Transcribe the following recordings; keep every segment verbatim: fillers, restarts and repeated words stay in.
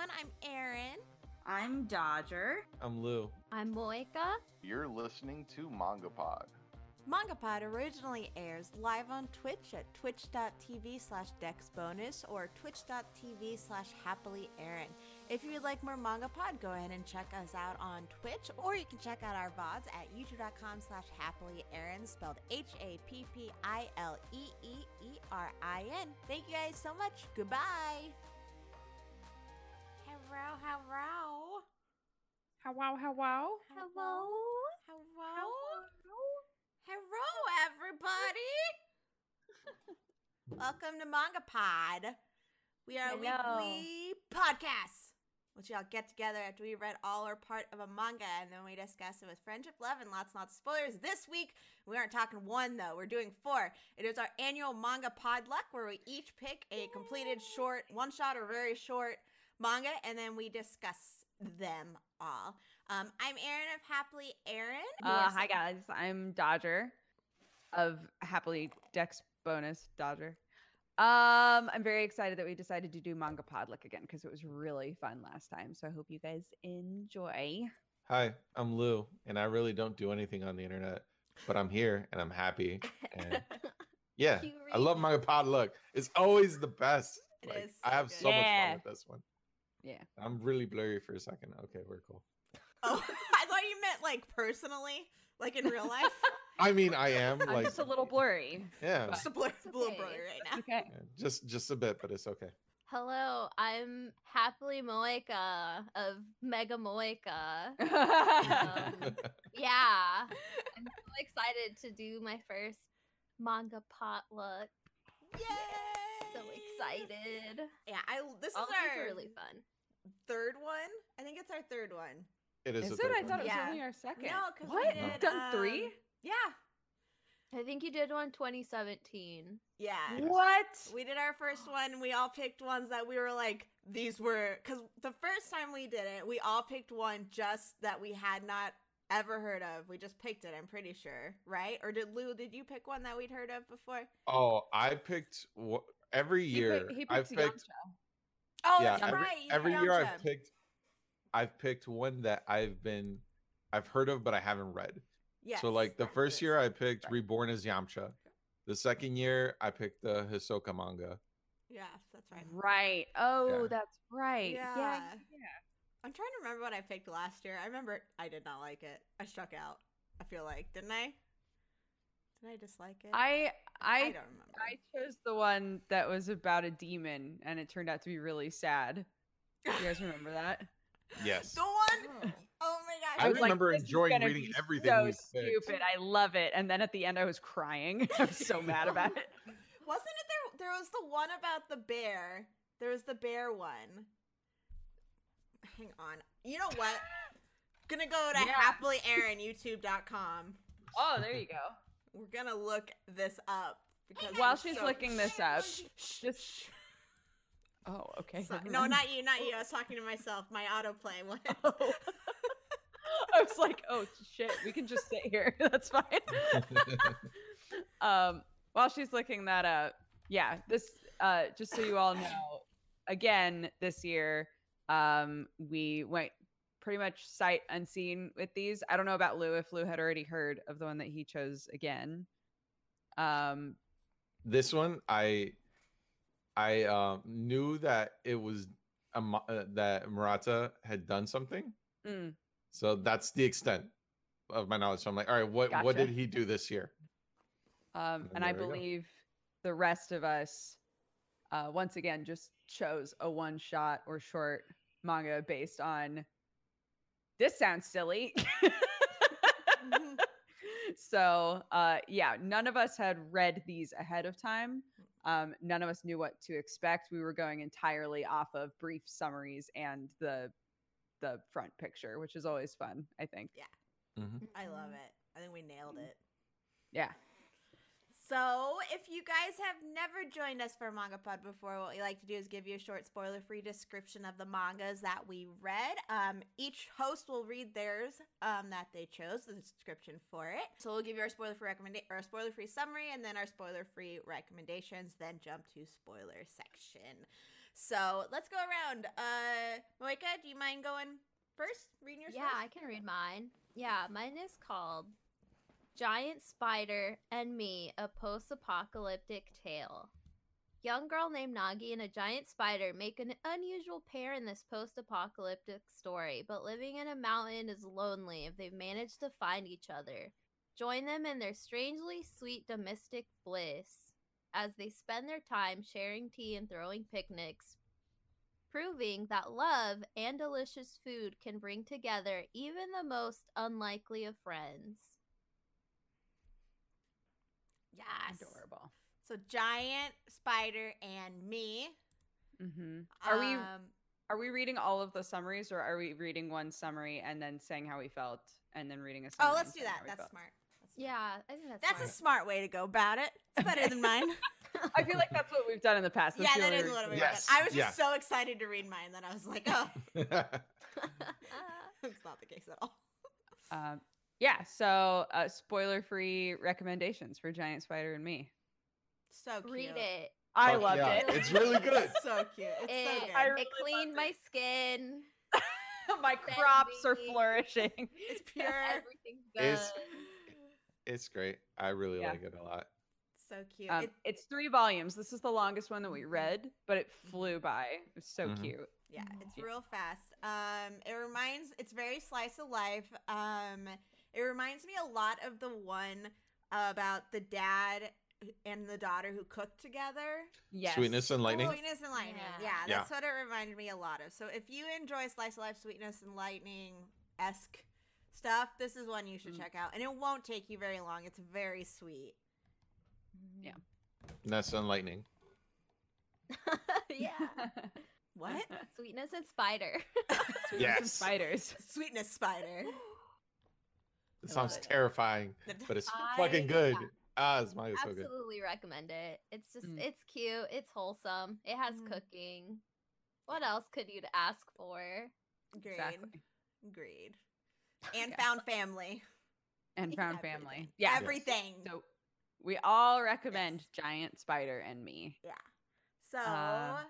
everyone. I'm Erin. I'm Dodger. I'm Lou. I'm Moeka. You're listening to MangaPod. MangaPod originally airs live on Twitch at twitch.tv slash dexbonus or twitch.tv slash happilyerin. If you'd like more MangaPod, go ahead and check us out on Twitch, or you can check out our V O Ds at youtube.com slash happilyerin, spelled H A P P I L E E E R I N. Thank you guys so much. Goodbye. Hello, hello. Hello, hello. Hello. Hello. Hello, everybody! Welcome to Manga Pod. We are Hello. a weekly podcast, which y'all get together after we read all or part of a manga, and then we discuss it with friendship, love, and lots and lots of spoilers. This week, we aren't talking one, though. We're doing four. It is our annual Manga Pod Luck, where we each pick a completed short, one-shot or very short manga, and then we discuss them all. Um, I'm Erin of Happily Erin. Uh, hi, guys. I'm Dodger of Happily Dex Bonus Dodger. Um, I'm very excited that we decided to do Manga Pod Luck again because it was really fun last time. So I hope you guys enjoy. Hi, I'm Lou, and I really don't do anything on the internet, but I'm here and I'm happy. And yeah, I love Manga Pod Luck. It's always the best. Like, so I have good. so yeah. much fun with this one. Yeah. I'm really blurry for a second. Okay, we're cool. Oh, I thought you meant like personally, like in real life. I mean, I am. I'm like, just a little blurry. Yeah. Just a blur- okay. little blurry right now. Okay. Yeah, just just a bit, but it's okay. Hello, I'm Happily Moeka of Mega Moeka. um, yeah. I'm so excited to do my first manga potluck. Yay! So excited. Yeah, I this All is our really fun. Third one? I think it's our third one. It is. Is it? I thought one. it was yeah. only our second. No, because we did, We've done um, three? Yeah. I think you did one twenty seventeen. Yeah. What? We did our first one. We all picked ones that we were like, these were, because the first time we did it, we all picked one just that we had not ever heard of. We just picked it, I'm pretty sure, right? Or did Lou, did you pick one that we'd heard of before? Oh, I picked every year. He picked, he picked I've picked. Oh, yeah, that's every, right. You every year I've him. picked, I've picked one that I've been, I've heard of, but I haven't read. Yes. So like the first year I picked right. Reborn as Yamcha. The second year I picked the Hisoka manga. Yeah, that's right. Right. Oh, yeah. that's right. Yeah. yeah. Yeah. I'm trying to remember what I picked last year. I remember I did not like it. I struck out. I feel like, didn't I? Did I dislike it? I I, I don't remember. I chose the one that was about a demon, and it turned out to be really sad. You guys remember that? Yes. The one. Oh, oh my gosh! I, I remember like, enjoying reading everything. So we stupid! I love it. And then at the end, I was crying. I was so mad about it. Wasn't it there? There was the one about the bear. There was the bear one. Hang on. You know what? Gonna go to yeah. happily erin youtube dot com. Oh, there you go. We're going to look this up. Because While she's so... looking this up, just... Oh, okay. So, no, not you, not you. I was talking to myself. My autoplay went. Oh. I was like, oh, shit. We can just sit here. That's fine. um, while she's looking that up, yeah, this, uh, just so you all know, again, this year, um, we went pretty much sight unseen with these. I don't know about Lou, if Lou had already heard of the one that he chose again. Um, this one, I I uh, knew that it was a, uh, that Murata had done something. Mm. So that's the extent of my knowledge. So I'm like, all right, what, gotcha. what did he do this year? Um, and and I believe go. the rest of us, uh, once again, just chose a one-shot or short manga based on This sounds silly. mm-hmm. So, uh, yeah, none of us had read these ahead of time. Um, none of us knew what to expect. We were going entirely off of brief summaries and the the front picture, which is always fun, I think. Yeah. Mm-hmm. I love it. I think we nailed it. Yeah. So if you guys have never joined us for MangaPod before, what we like to do is give you a short spoiler-free description of the mangas that we read. Um, each host will read theirs um, that they chose, the description for it. So we'll give you our spoiler-free recommenda- or spoiler-free summary and then our spoiler-free recommendations, then jump to spoiler section. So let's go around. Uh, Moeka. Moeka, do you mind going first? Reading yours? Yeah, I can read mine. Yeah, mine is called Giant Spider and Me, a Post-Apocalyptic Tale. Young girl named Nagi and a giant spider make an unusual pair in this post-apocalyptic story, but living in a mountain is lonely if they've managed to find each other. Join them in their strangely sweet domestic bliss as they spend their time sharing tea and throwing picnics, proving that love and delicious food can bring together even the most unlikely of friends. Yes. Adorable. So Giant Spider and Me. Mm-hmm. Are um, we are we reading all of the summaries, or are we reading one summary and then saying how we felt and then reading a summary? Oh, let's do that. That's smart. that's smart. Yeah, I think that's That's smart. a smart way to go about it. It's better than mine. I feel like that's what we've done in the past. That's yeah, that is a little bit. Yes. I was just yeah. so excited to read mine that I was like, oh. It's not the case at all. Um, yeah, so uh, spoiler-free recommendations for Giant Spider and Me. So cute. Read it. I oh, loved yeah. it. It's really good. So cute. It's it, so good. I really it cleaned my it. skin. My it's crops are flourishing. It's pure. Everything's good. It's, it's great. I really yeah. like it a lot. So cute. Um, it, it's three volumes. This is the longest one that we read, but it flew by. It was so mm-hmm. cute. Yeah, it's real fast. Um, it reminds. It's very slice of life. Um, it reminds me a lot of the one about the dad and the daughter who cook together. Yes. Sweetness and Lightning. Sweetness and Lightning. Yeah, yeah that's yeah. what it reminded me a lot of. So if you enjoy slice of life, Sweetness and Lightning-esque stuff, this is one you should mm-hmm. check out. And it won't take you very long. It's very sweet. Yeah. And that's unlightning. yeah. What? Sweetness and Spider. Sweetness yes. and Spiders. Sweetness Spider. It sounds terrifying, it. but it's I, fucking good. Yeah. Ah, it's my absolutely so good. recommend it. It's just, mm. it's cute. It's wholesome. It has mm. cooking. What else could you ask for? Greed. Exactly. Greed. And yeah. found family. And found Everything. family. Yeah. Everything. So we all recommend yes. Giant Spider and Me. Yeah. So uh,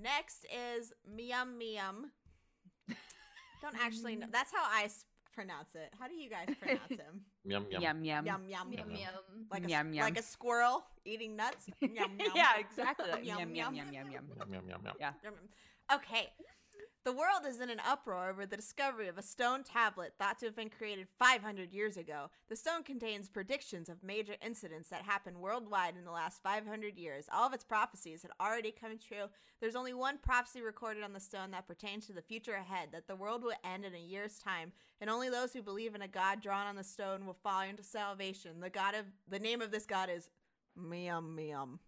next is Miam Miam. Don't actually know. That's how I sp- pronounce it. How do you guys pronounce him? Yum yum yum yum yum yum yum yum. Like a yum, yum. like a squirrel eating nuts. Yum yum. Yeah, exactly. Yum yum yum yum yum yum yum yum. Yeah. Okay. The world is in an uproar over the discovery of a stone tablet thought to have been created five hundred years ago. The stone contains predictions of major incidents that happened worldwide in the last five hundred years. All of its prophecies had already come true. There's only one prophecy recorded on the stone that pertains to the future ahead, that the world will end in a year's time, and only those who believe in a god drawn on the stone will fall into salvation. The god of the name of this god is Miam Miam.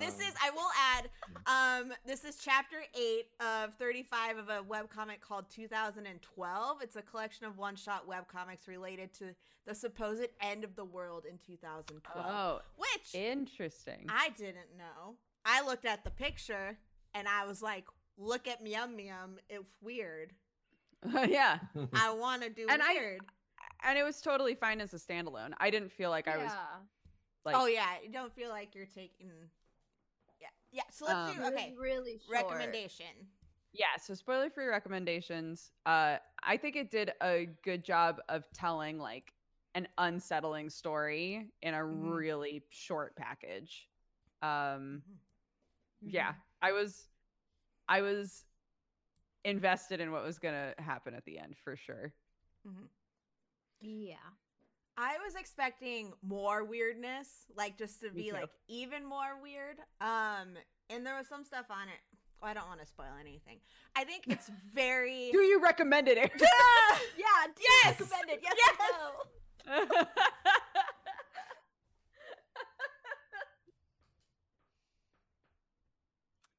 This is, I will add, um, this is chapter eight of thirty-five of a webcomic called two thousand twelve. It's a collection of one-shot webcomics related to the supposed end of the world in two thousand twelve. Oh, which interesting. I didn't know. I looked at the picture and I was like, look at Miam Miam. It's weird. Uh, yeah. I want to do and weird. I, and it was totally fine as a standalone. I didn't feel like I yeah. was like. Oh, yeah. You don't feel like you're taking. Yeah, yeah. So let's um, do okay. Really short. Recommendation. Yeah. So spoiler-free recommendations. Uh, I think it did a good job of telling like an unsettling story in a mm-hmm. really short package. Um, mm-hmm. Yeah, I was, I was invested in what was gonna happen at the end for sure. Mm-hmm. Yeah. I was expecting more weirdness, like just to be like even more weird. Um, and there was some stuff on it. Well, I don't want to spoil anything. I think it's very. Do you recommend it? yeah. yeah. Do yes. You recommend it? Yes. yes. No.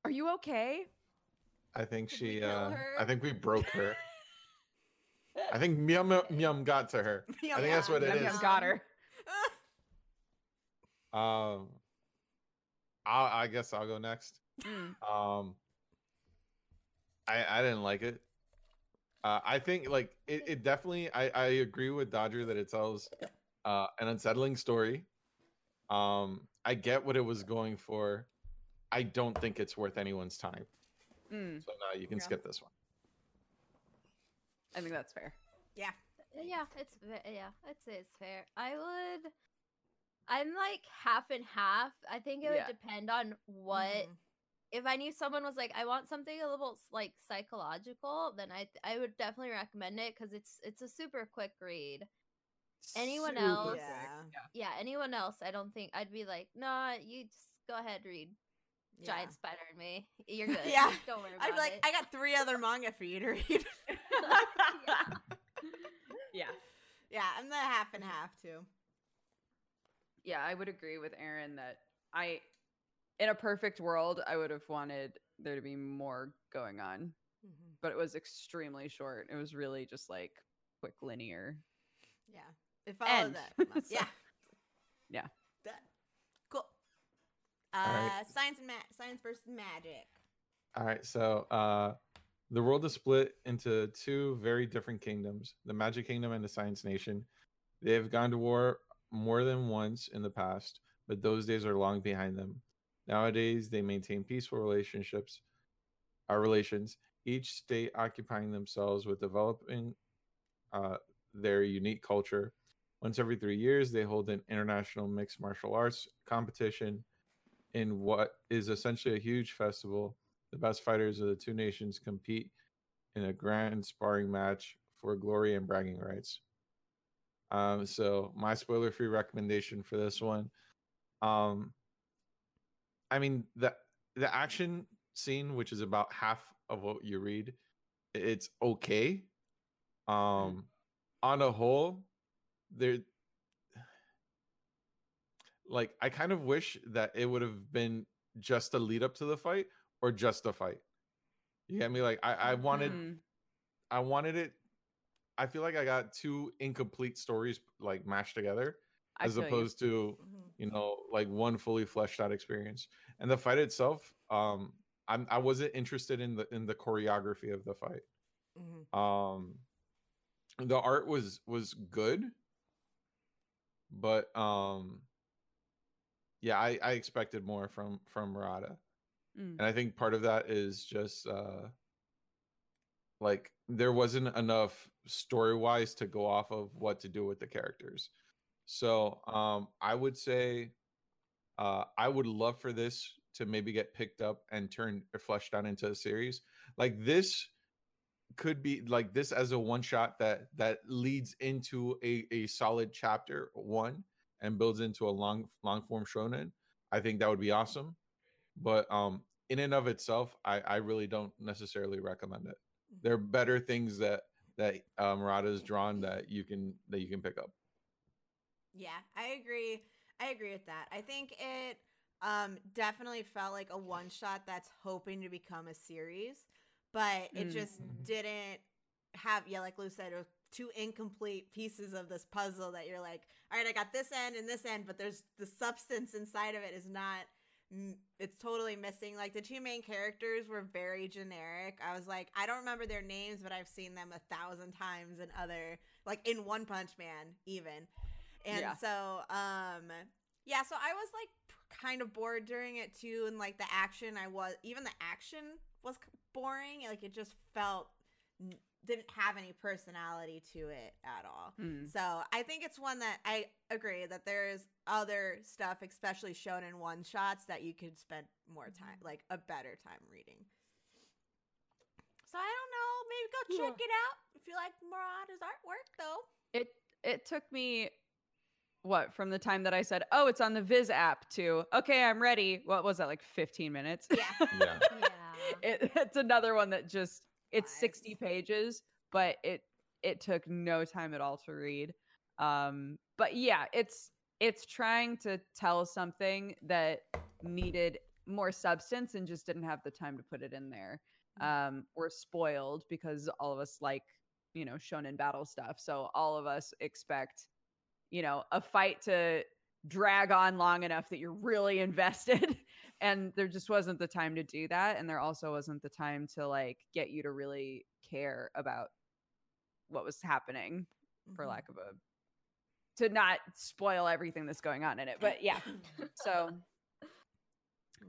Are you okay? I think Did she. Uh, I think we broke her. I think Miam Miam got to her. Miam, I think that's what it Miam, is. Miam got her. um, I I guess I'll go next. Mm. Um, I I didn't like it. Uh, I think like it, it definitely. I, I agree with Dodger that it tells uh, an unsettling story. Um, I get what it was going for. I don't think it's worth anyone's time. Mm. So now you can yeah. skip this one. I think that's fair. Yeah. Yeah, it's yeah, I'd say it's fair. I would. I'm like half and half. I think it would yeah. depend on what. Mm. If I knew someone was like, I want something a little like psychological, then I th- I would definitely recommend it because it's it's a super quick read. Anyone super else? Yeah. yeah, anyone else? I don't think I'd be like, nah, you just go ahead read. Yeah. Giant Spider and Me. You're good. Yeah. Don't worry about it. I'd be like, it. I got three other manga for you to read. yeah. yeah. Yeah, I'm the half and half too. Yeah, I would agree with Aaron that I, in a perfect world, I would have wanted there to be more going on. Mm-hmm. But it was extremely short. It was really just like quick linear. Yeah. It followed that. so, yeah. Yeah. That. Uh, right. Science and ma- science versus magic. All right, so uh, the world is split into two very different kingdoms, the Magic Kingdom and the Science Nation. They have gone to war more than once in the past, but those days are long behind them. Nowadays, they maintain peaceful relationships, uh, relations, each state occupying themselves with developing uh, their unique culture. Once every three years, they hold an international mixed martial arts competition in what is essentially a huge festival. The best fighters of the two nations compete in a grand sparring match for glory and bragging rights. Um, so my spoiler-free recommendation for this one. Um, I mean, the, the action scene, which is about half of what you read, it's okay. Um, on a whole, there... Like, I kind of wish that it would have been just a lead up to the fight or just a fight. You get me? Like, I, I wanted, mm. I wanted it. I feel like I got two incomplete stories like mashed together as opposed you. to, mm-hmm. you know, like one fully fleshed out experience. And the fight itself, um, I'm, I wasn't interested in the, in the choreography of the fight. Mm-hmm. Um, the art was, was good, but, um, yeah, I, I expected more from, from Murata. Mm. And I think part of that is just, uh, like, there wasn't enough story-wise to go off of what to do with the characters. So um, I would say uh, I would love for this to maybe get picked up and turned or fleshed out into a series. Like, this could be, like, this as a one-shot that, that leads into a, a solid chapter one and builds into a long long form shonen. I think that would be awesome, but um, in and of itself, I, I really don't necessarily recommend it. There are better things that that uh, Murata's drawn that you can that you can pick up. Yeah, I agree. I agree with that. I think it um, definitely felt like a one shot that's hoping to become a series, but it mm. just didn't have. Yeah, like Lou said, it was two incomplete pieces of this puzzle that you're like, all right, I got this end and this end, but there's the substance inside of it is not, it's totally missing. Like, the two main characters were very generic. I was like, I don't remember their names, but I've seen them a thousand times in other, like in One Punch Man even. And yeah. so, um, yeah, so I was like kind of bored during it too. And like the action I was, even the action was boring. Like, it just felt n- didn't have any personality to it at all. Mm. So I think it's one that I agree that there's other stuff, especially shown in one shots, that you could spend more time, like a better time reading. So I don't know, maybe go check yeah. it out if you like Murata's artwork though. It it took me what from the time that I said, oh, it's on the Viz app to, okay, I'm ready. What was that, like fifteen minutes? Yeah. yeah. yeah. It, it's another one that just, it's sixty pages, but it it took no time at all to read. Um, but yeah, it's it's trying to tell something that needed more substance and just didn't have the time to put it in there. Um, we're spoiled because all of us like, you know, shonen battle stuff. So all of us expect, you know, a fight to drag on long enough that you're really invested. And there just wasn't the time to do that. And there also wasn't the time to like get you to really care about what was happening, mm-hmm. for lack of a, to not spoil everything that's going on in it. But yeah. So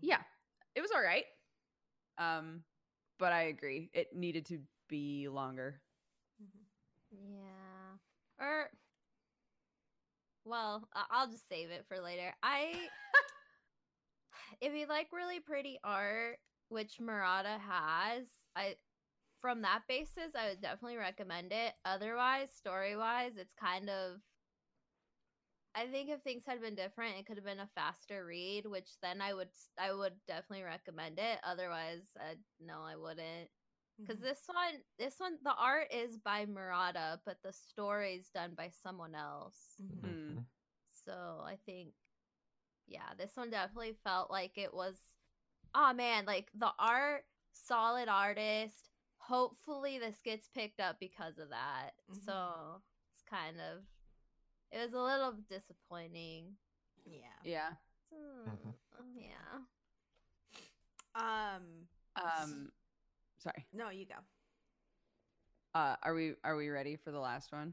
yeah, It was all right. Um, but I agree. It needed to be longer. Yeah. Or, well, I'll just save it for later. I, if you like really pretty art, which Murata has, I, from that basis, I would definitely recommend it. Otherwise, story-wise, it's kind of, I think if things had been different, it could have been a faster read, which then I would I would definitely recommend it. Otherwise, I'd, no, I wouldn't. Because mm-hmm. this one, this one, the art is by Murata, but the story's done by someone else. Mm-hmm. So I think, yeah, this one definitely felt like it was, oh man, like the art, solid artist. Hopefully this gets picked up because of that. Mm-hmm. So it's kind of, it was a little disappointing. Yeah. Yeah. Mm-hmm. Yeah. Um. Um. Sorry. No, you go. Uh, are we are we ready for the last one?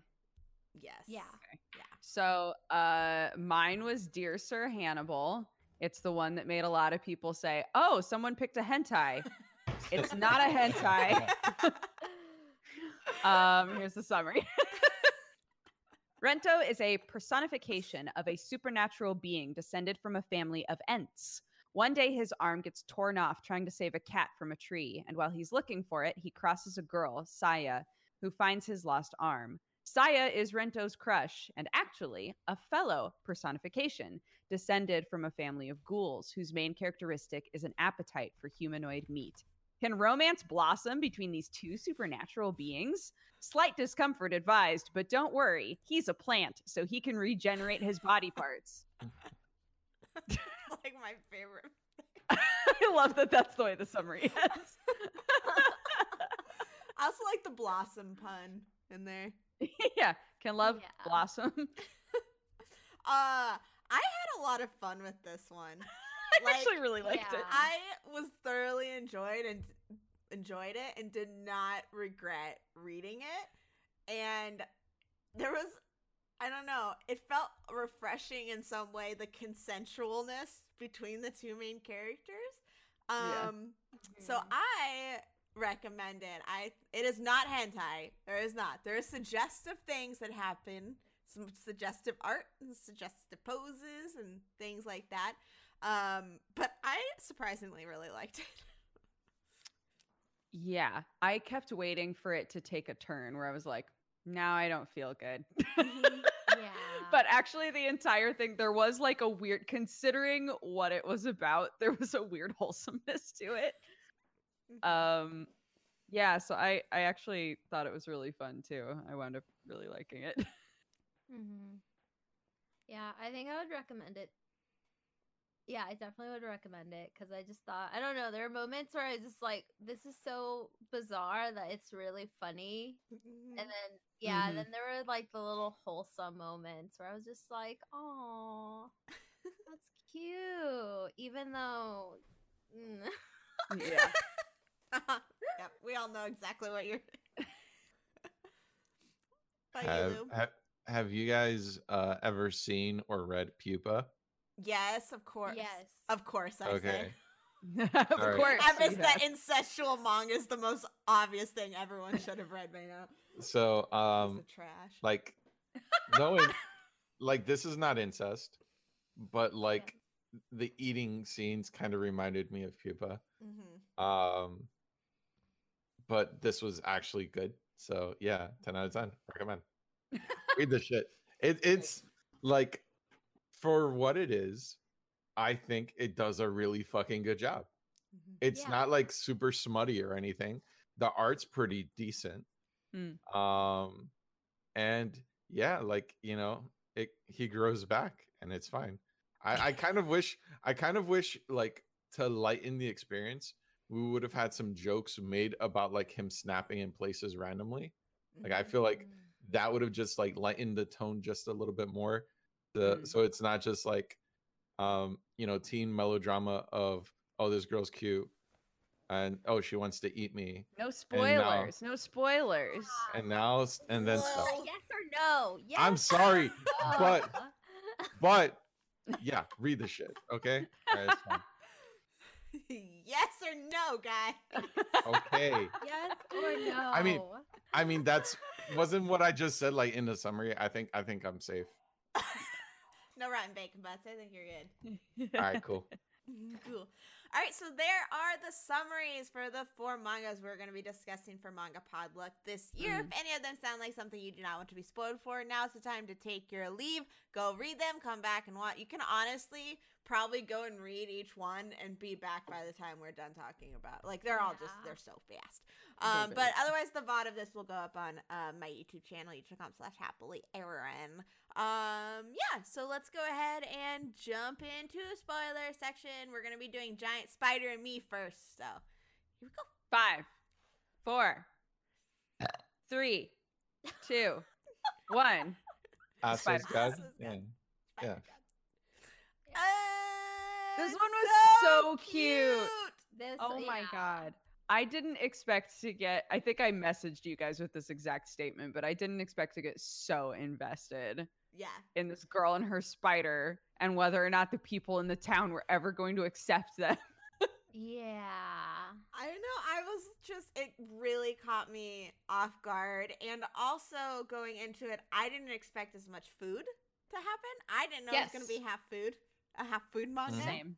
Yes. Yeah. Okay. Yeah. So, uh, mine was Dear Sir Hannibal. It's the one that made a lot of people say, "Oh, someone picked a hentai." It's not a hentai. um. Here's the summary. Rento is a personification of a supernatural being descended from a family of Ents. One day his arm gets torn off trying to save a cat from a tree, and while he's looking for it, he crosses a girl, Saya, who finds his lost arm. Saya is Rento's crush, and actually a fellow personification, descended from a family of ghouls, whose main characteristic is an appetite for humanoid meat. Can romance blossom between these two supernatural beings? Slight discomfort advised, but don't worry. He's a plant, so he can regenerate his body parts. Like my favorite. I love that that's the way the summary ends. I also like the blossom pun in there. Yeah. Can love yeah. blossom? uh, I had a lot of fun with this one. I like, actually really liked yeah. it. I was thoroughly enjoyed and enjoyed it and did not regret reading it. And there was, I don't know, it felt refreshing in some way, the consensualness between the two main characters. Um, yeah. mm-hmm. So I recommend it. I it is not hentai. There is not. There are suggestive things that happen, some suggestive art and suggestive poses and things like that. Um, but I surprisingly really liked it. Yeah, I kept waiting for it to take a turn where I was like, now I don't feel good. Yeah. But actually the entire thing, there was like a weird, considering what it was about, there was a weird wholesomeness to it. Um, yeah, so I, I actually thought it was really fun too. I wound up really liking it. Mm-hmm. Yeah, I think I would recommend it. Yeah, I definitely would recommend it because I just thought, I don't know, there are moments where I just like, this is so bizarre that it's really funny. Mm-hmm. And then, yeah, mm-hmm. and then there were like the little wholesome moments where I was just like, oh, that's cute. Even though, mm. yeah. uh-huh. Yep, we all know exactly what you're Bye, have, you, Lou. Have, have you guys uh, ever seen or read Pupa? Yes, of course. Yes, of course. I okay. Said. of right. course. I miss yeah. that incestual manga is the most obvious thing everyone should have read by now. So, um, trash. Like, no, it, like this is not incest, but like yeah. the eating scenes kind of reminded me of Pupa. Mm-hmm. Um, but this was actually good. So yeah, ten out of ten. Recommend. Read this shit. It, it's like. For what it is, I think it does a really fucking good job. Mm-hmm. It's yeah. not like super smutty or anything. The art's pretty decent. Mm. Um, and yeah, like, you know, it he grows back and it's fine. I, I kind of wish, I kind of wish like to lighten the experience, we would have had some jokes made about like him snapping in places randomly. Like, I feel like that would have just like lightened the tone just a little bit more. The, mm. So it's not just like, um, you know, teen melodrama of, oh, this girl's cute. And, oh, she wants to eat me. No spoilers. Now, no spoilers. And now, and then stuff. Yes or no? Yes. I'm sorry. No. But, but, yeah, read the shit. Okay. All right, it's fine. Yes or no, guys? Okay. Yes or no? I mean, I mean that's wasn't what I just said. Like in the summary, I think I think I'm safe. No rotten bacon butts. I think you're good. All right, cool. Cool. All right, so there are the summaries for the four mangas we're going to be discussing for Manga Pod Luck this year. Mm. If any of them sound like something you do not want to be spoiled for, now's the time to take your leave. Go read them, come back and watch. You can honestly probably go and read each one and be back by the time we're done talking about. Like, they're yeah. all just, they're so fast. Um, but otherwise, the V O D of this will go up on uh, my YouTube channel, youtube.com slash happilyerin. Um, yeah, so let's go ahead and jump into spoiler section. We're going to be doing Giant Spider and Me first. So here we go. Five, four, three, two, one. Uh, Spider God. Yeah. Yeah. Uh, this one was so, so cute. cute. This, oh yeah. my God. I didn't expect to get, I think I messaged you guys with this exact statement, but I didn't expect to get so invested. Yeah. In this girl and her spider, and whether or not the people in the town were ever going to accept them. Yeah. I don't know. I was just, it really caught me off guard. And also going into it, I didn't expect as much food to happen. I didn't know yes. it was going to be half food, a half food manga. Same.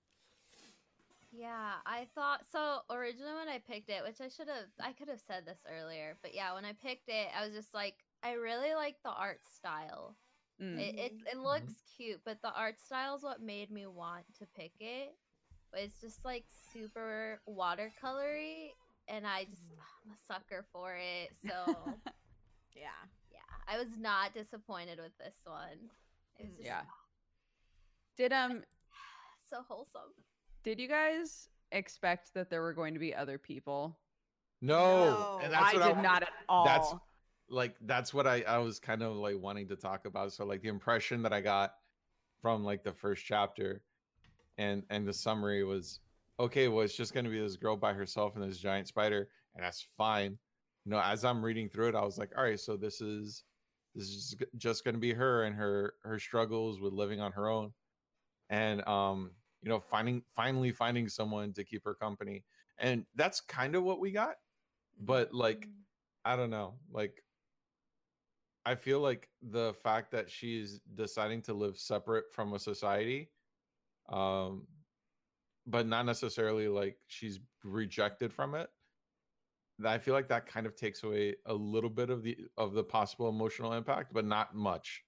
Yeah, I thought so originally when I picked it, which I should have, I could have said this earlier, but yeah, when I picked it, I was just like, I really like the art style. Mm. It, it it looks cute, but the art style is what made me want to pick it. But it's just like super watercolory, and I just I'm a sucker for it. So yeah, yeah, I was not disappointed with this one. It was just, yeah. Did um, so wholesome. Did you guys expect that there were going to be other people? No, no. And that's I what did I, not at all. That's, Like, that's what I, I was kind of, like, wanting to talk about. So, like, the impression that I got from, like, the first chapter and, and the summary was, okay, well, it's just going to be this girl by herself and this giant spider, and that's fine. You know, as I'm reading through it, I was like, all right, so this is this is just going to be her and her her struggles with living on her own. And, um, you know, finding finally finding someone to keep her company. And that's kind of what we got. But, like, I don't know, like, I feel like the fact that she's deciding to live separate from a society, um, but not necessarily like she's rejected from it. I feel like that kind of takes away a little bit of the of the possible emotional impact, but not much.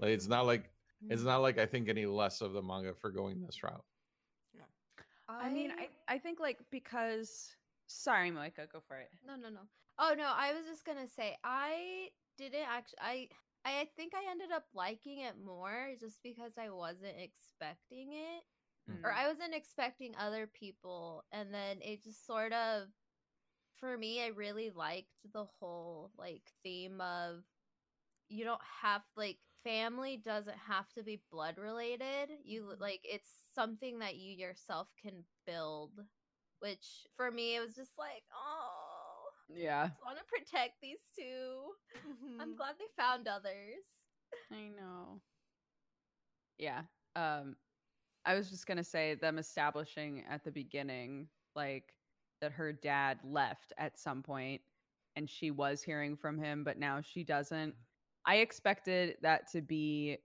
Like it's not like it's not like I think any less of the manga for going this route. Yeah, I, I mean, I I think like because sorry, Moeka, go for it. No, no, no. Oh no, I was just gonna say I. Didn't actually, I I think I ended up liking it more just because I wasn't expecting it, mm-hmm. or I wasn't expecting other people, and then it just sort of, for me, I really liked the whole like theme of you don't have like family doesn't have to be blood related. You like it's something that you yourself can build, which for me it was just like oh. Yeah. I just want to protect these two. Mm-hmm. I'm glad they found others. I know. Yeah. Um, I was just going to say them establishing at the beginning, like that her dad left at some point and she was hearing from him, but now she doesn't. I expected that to be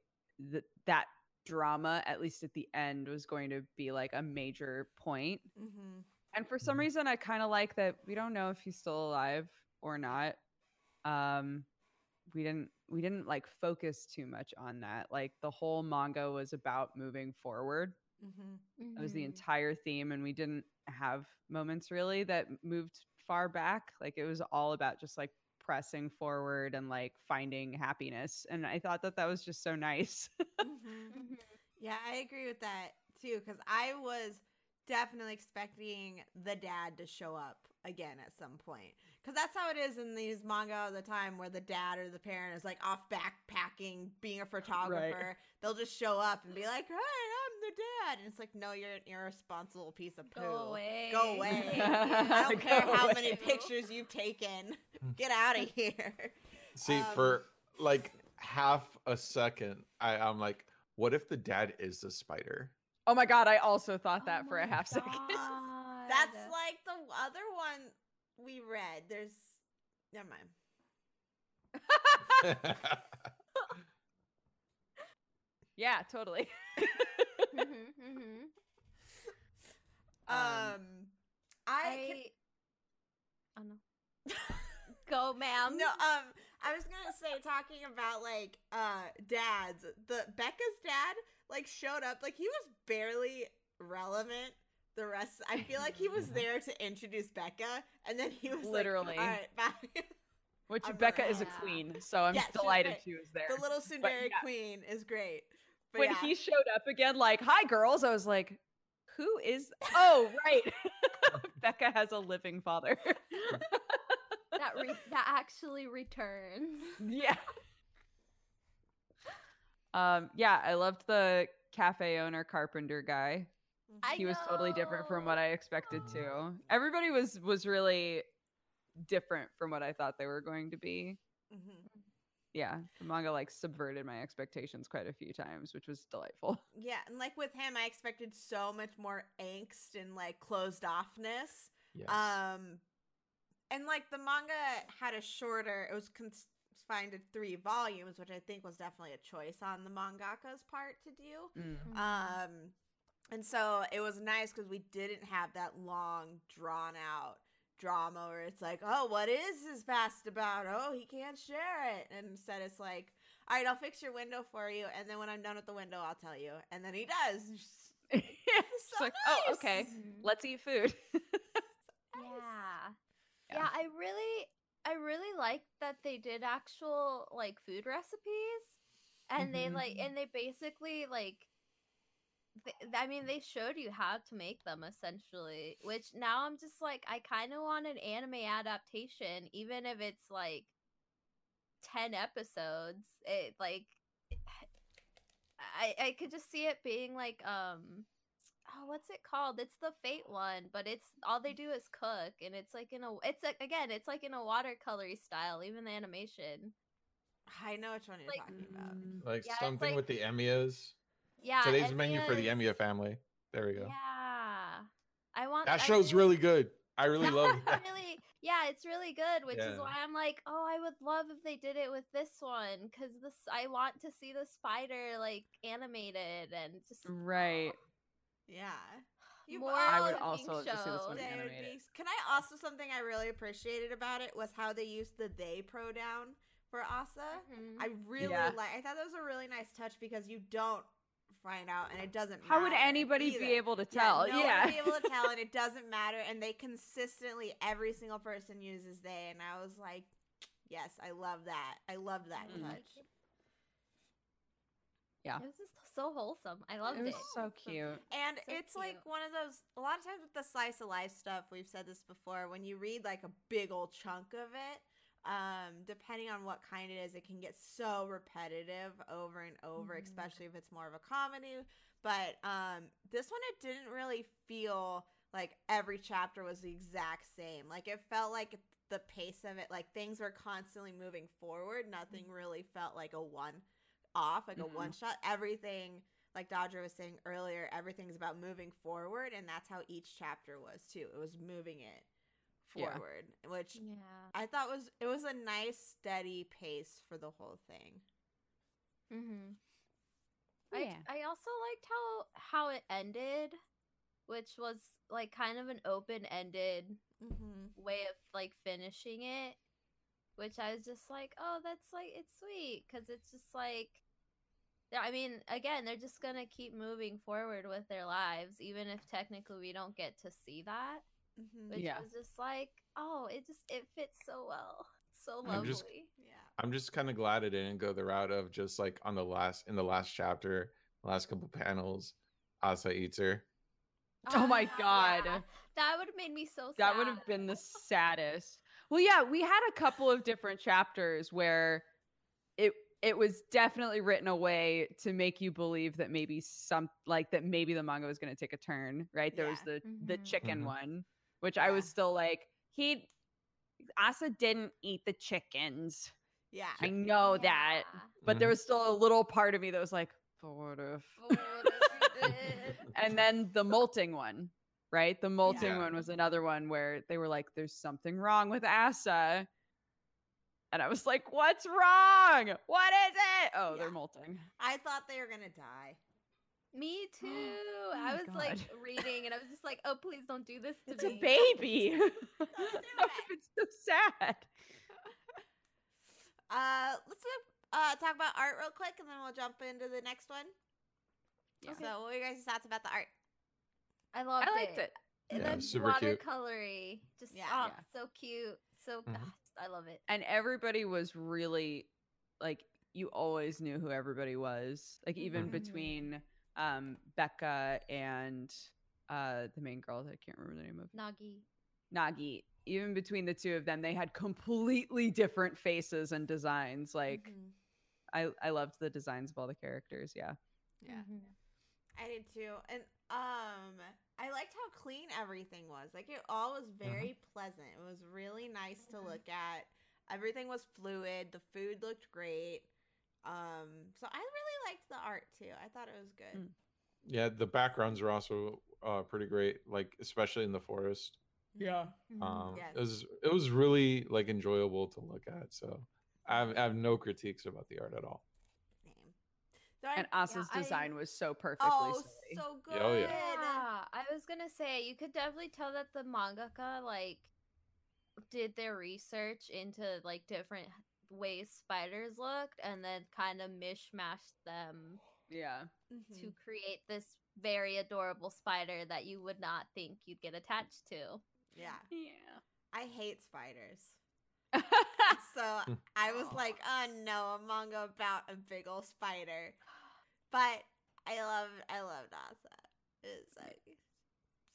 th- that drama, at least at the end, was going to be like a major point. Mm-hmm. And for some reason, I kind of like that we don't know if he's still alive or not. Um, we didn't we didn't like focus too much on that. Like the whole manga was about moving forward. Mm-hmm. Mm-hmm. That was the entire theme, and we didn't have moments really that moved far back. Like it was all about just like pressing forward and like finding happiness. And I thought that that was just so nice. Mm-hmm. Mm-hmm. Yeah, I agree with that too because I was. Definitely expecting the dad to show up again at some point. Because that's how it is in these manga all the time where the dad or the parent is like off backpacking, being a photographer. Right. They'll just show up and be like, hey, I'm the dad. And it's like, no, you're an irresponsible piece of poo. Go away. Go away. I don't care away. how many pictures you've taken. Get out of here. See, um, for like half a second, I, I'm like, what if the dad is the spider? Oh my God, I also thought that oh for a half God. second. That's like the other one we read. There's... Never mind. Yeah, totally. Mm-hmm, mm-hmm. Um, um, I... I don't know. Go, ma'am. No, um, I was gonna say, talking about like uh dads, the Becca's dad like showed up, like he was barely relevant. The rest, I feel like he was there to introduce Becca, and then he was literally like, all right, bye. Which I'm Becca like, is yeah. a queen, so I'm yeah, delighted she was, she was there. The little tsundere yeah. queen is great. But when yeah. he showed up again, like, "Hi, girls," I was like, "Who is? Oh, right." Becca has a living father. That re- that actually returns. Yeah. Um. Yeah, I loved the cafe owner carpenter guy. I he know. was totally different from what I expected oh. to. Everybody was was really different from what I thought they were going to be. Mm-hmm. Yeah, the manga like subverted my expectations quite a few times, which was delightful. Yeah, and like with him, I expected so much more angst and like closed offness. Yes. Um. And, like, the manga had a shorter, it was confined to three volumes, which I think was definitely a choice on the mangaka's part to do. Mm. Um, and so it was nice because we didn't have that long, drawn-out drama where it's like, oh, what is his past about? Oh, he can't share it. And instead it's like, all right, I'll fix your window for you, and then when I'm done with the window, I'll tell you. And then he does. Yeah, it's so like, nice. Oh, okay, let's eat food. So nice. Yeah. Yeah. yeah, I really, I really liked that they did actual like food recipes, and mm-hmm. they like, and they basically like, they, I mean, they showed you how to make them essentially. Which now I'm just like, I kind of want an anime adaptation, even if it's like ten episodes. It like, I I could just see it being like um. Oh, what's it called? It's the Fate one, but it's all they do is cook, and it's like in a, it's like, again, it's like in a watercolory style, even the animation. I know which one you're like, talking about. Like yeah, something like, with the Emios. Yeah. Today's Emios. Menu for the Emio family. There we go. Yeah. I want that show's I, really good. I really love it. Really, yeah, it's really good, which yeah. is why I'm like, oh, I would love if they did it with this one, because this I want to see the spider like animated and just right. Oh. Yeah. You More I would also just see this one animated. Can I also, something I really appreciated about it was how they used the they pronoun for Asa. Mm-hmm. I really yeah. like, I thought that was a really nice touch because you don't find out and it doesn't matter. How would anybody either. be able to tell? Yeah. No yeah. one would be able to tell and it doesn't matter. And they consistently, every single person uses they. And I was like, yes, I love that. I love that mm-hmm. touch. Yeah. It was just so wholesome. I loved it. It was so cute. And so it's cute. Like one of those, a lot of times with the slice of life stuff, we've said this before, when you read like a big old chunk of it, um, depending on what kind it is, it can get so repetitive over and over, mm-hmm. especially if it's more of a comedy. But um, this one, it didn't really feel like every chapter was the exact same. Like it felt like the pace of it, like things were constantly moving forward. Nothing mm-hmm. really felt like a one off like mm-hmm. a one shot. Everything, like Dodger was saying earlier, everything's about moving forward, and that's how each chapter was too. It was moving it forward, yeah. which yeah. I thought was it was a nice steady pace for the whole thing. Mm-hmm. Yeah. I I also liked how how it ended, which was like kind of an open ended mm-hmm. way of like finishing it. Which I was just like, oh, that's like, it's sweet. Because it's just like, I mean, again, they're just going to keep moving forward with their lives, even if technically we don't get to see that. Mm-hmm. Which yeah. was just like, oh, it just, it fits so well. It's so lovely. I'm just, yeah. I'm just kind of glad it didn't go the route of just like on the last, in the last chapter, last couple panels, Asa eats her. Oh, oh my God. Yeah. That would have made me so sad. That would have been the saddest. Well, yeah, we had a couple of different chapters where it it was definitely written away to make you believe that maybe some like that maybe the manga was going to take a turn, right? There yeah. was the, mm-hmm. the chicken mm-hmm. one, which yeah. I was still like, he Asa didn't eat the chickens. Yeah. I know yeah. that. But mm-hmm. there was still a little part of me that was like, but what if? What if he did? And then the molting one. right? The molting yeah. one was another one where they were like, there's something wrong with Asa. And I was like, what's wrong? What is it? Oh, yeah. They're molting. I thought they were going to die. Me too. Oh, I was God. like reading and I was just like, oh, please don't do this to it's me. It's a baby. Don't do it. It's so sad. Uh, let's uh, talk about art real quick and then we'll jump into the next one. Yeah. Okay. So what were your guys' thoughts about the art? I loved it. I liked it. It yeah, looks watercolory. Just yeah, oh, yeah. so cute. So mm-hmm. oh, I love it. And everybody was really like, you always knew who everybody was. Like even mm-hmm. between um, Becca and uh, the main girl that I can't remember the name of. Nagi. Nagi. Even between the two of them, they had completely different faces and designs. Like mm-hmm. I I loved the designs of all the characters. Yeah. Yeah. Mm-hmm. I did too. And um I liked how clean everything was. Like it all was very uh-huh. pleasant. It was really nice to look at. Everything was fluid. The food looked great. Um so I really liked the art too. I thought it was good. Yeah, the backgrounds were also uh pretty great, like especially in the forest. Yeah. Um yes. it was it was really like enjoyable to look at. So I have, I have no critiques about the art at all. So I, and Asa's yeah, design I, was so perfectly Oh, silly. so good. Oh, yeah. yeah. I was going to say, you could definitely tell that the mangaka, like, did their research into, like, different ways spiders looked and then kind of mishmashed them. Yeah. To create this very adorable spider that you would not think you'd get attached to. Yeah. Yeah. I hate spiders. So I was like, oh no, a manga about a big old spider. But I love I loved Asa. It's like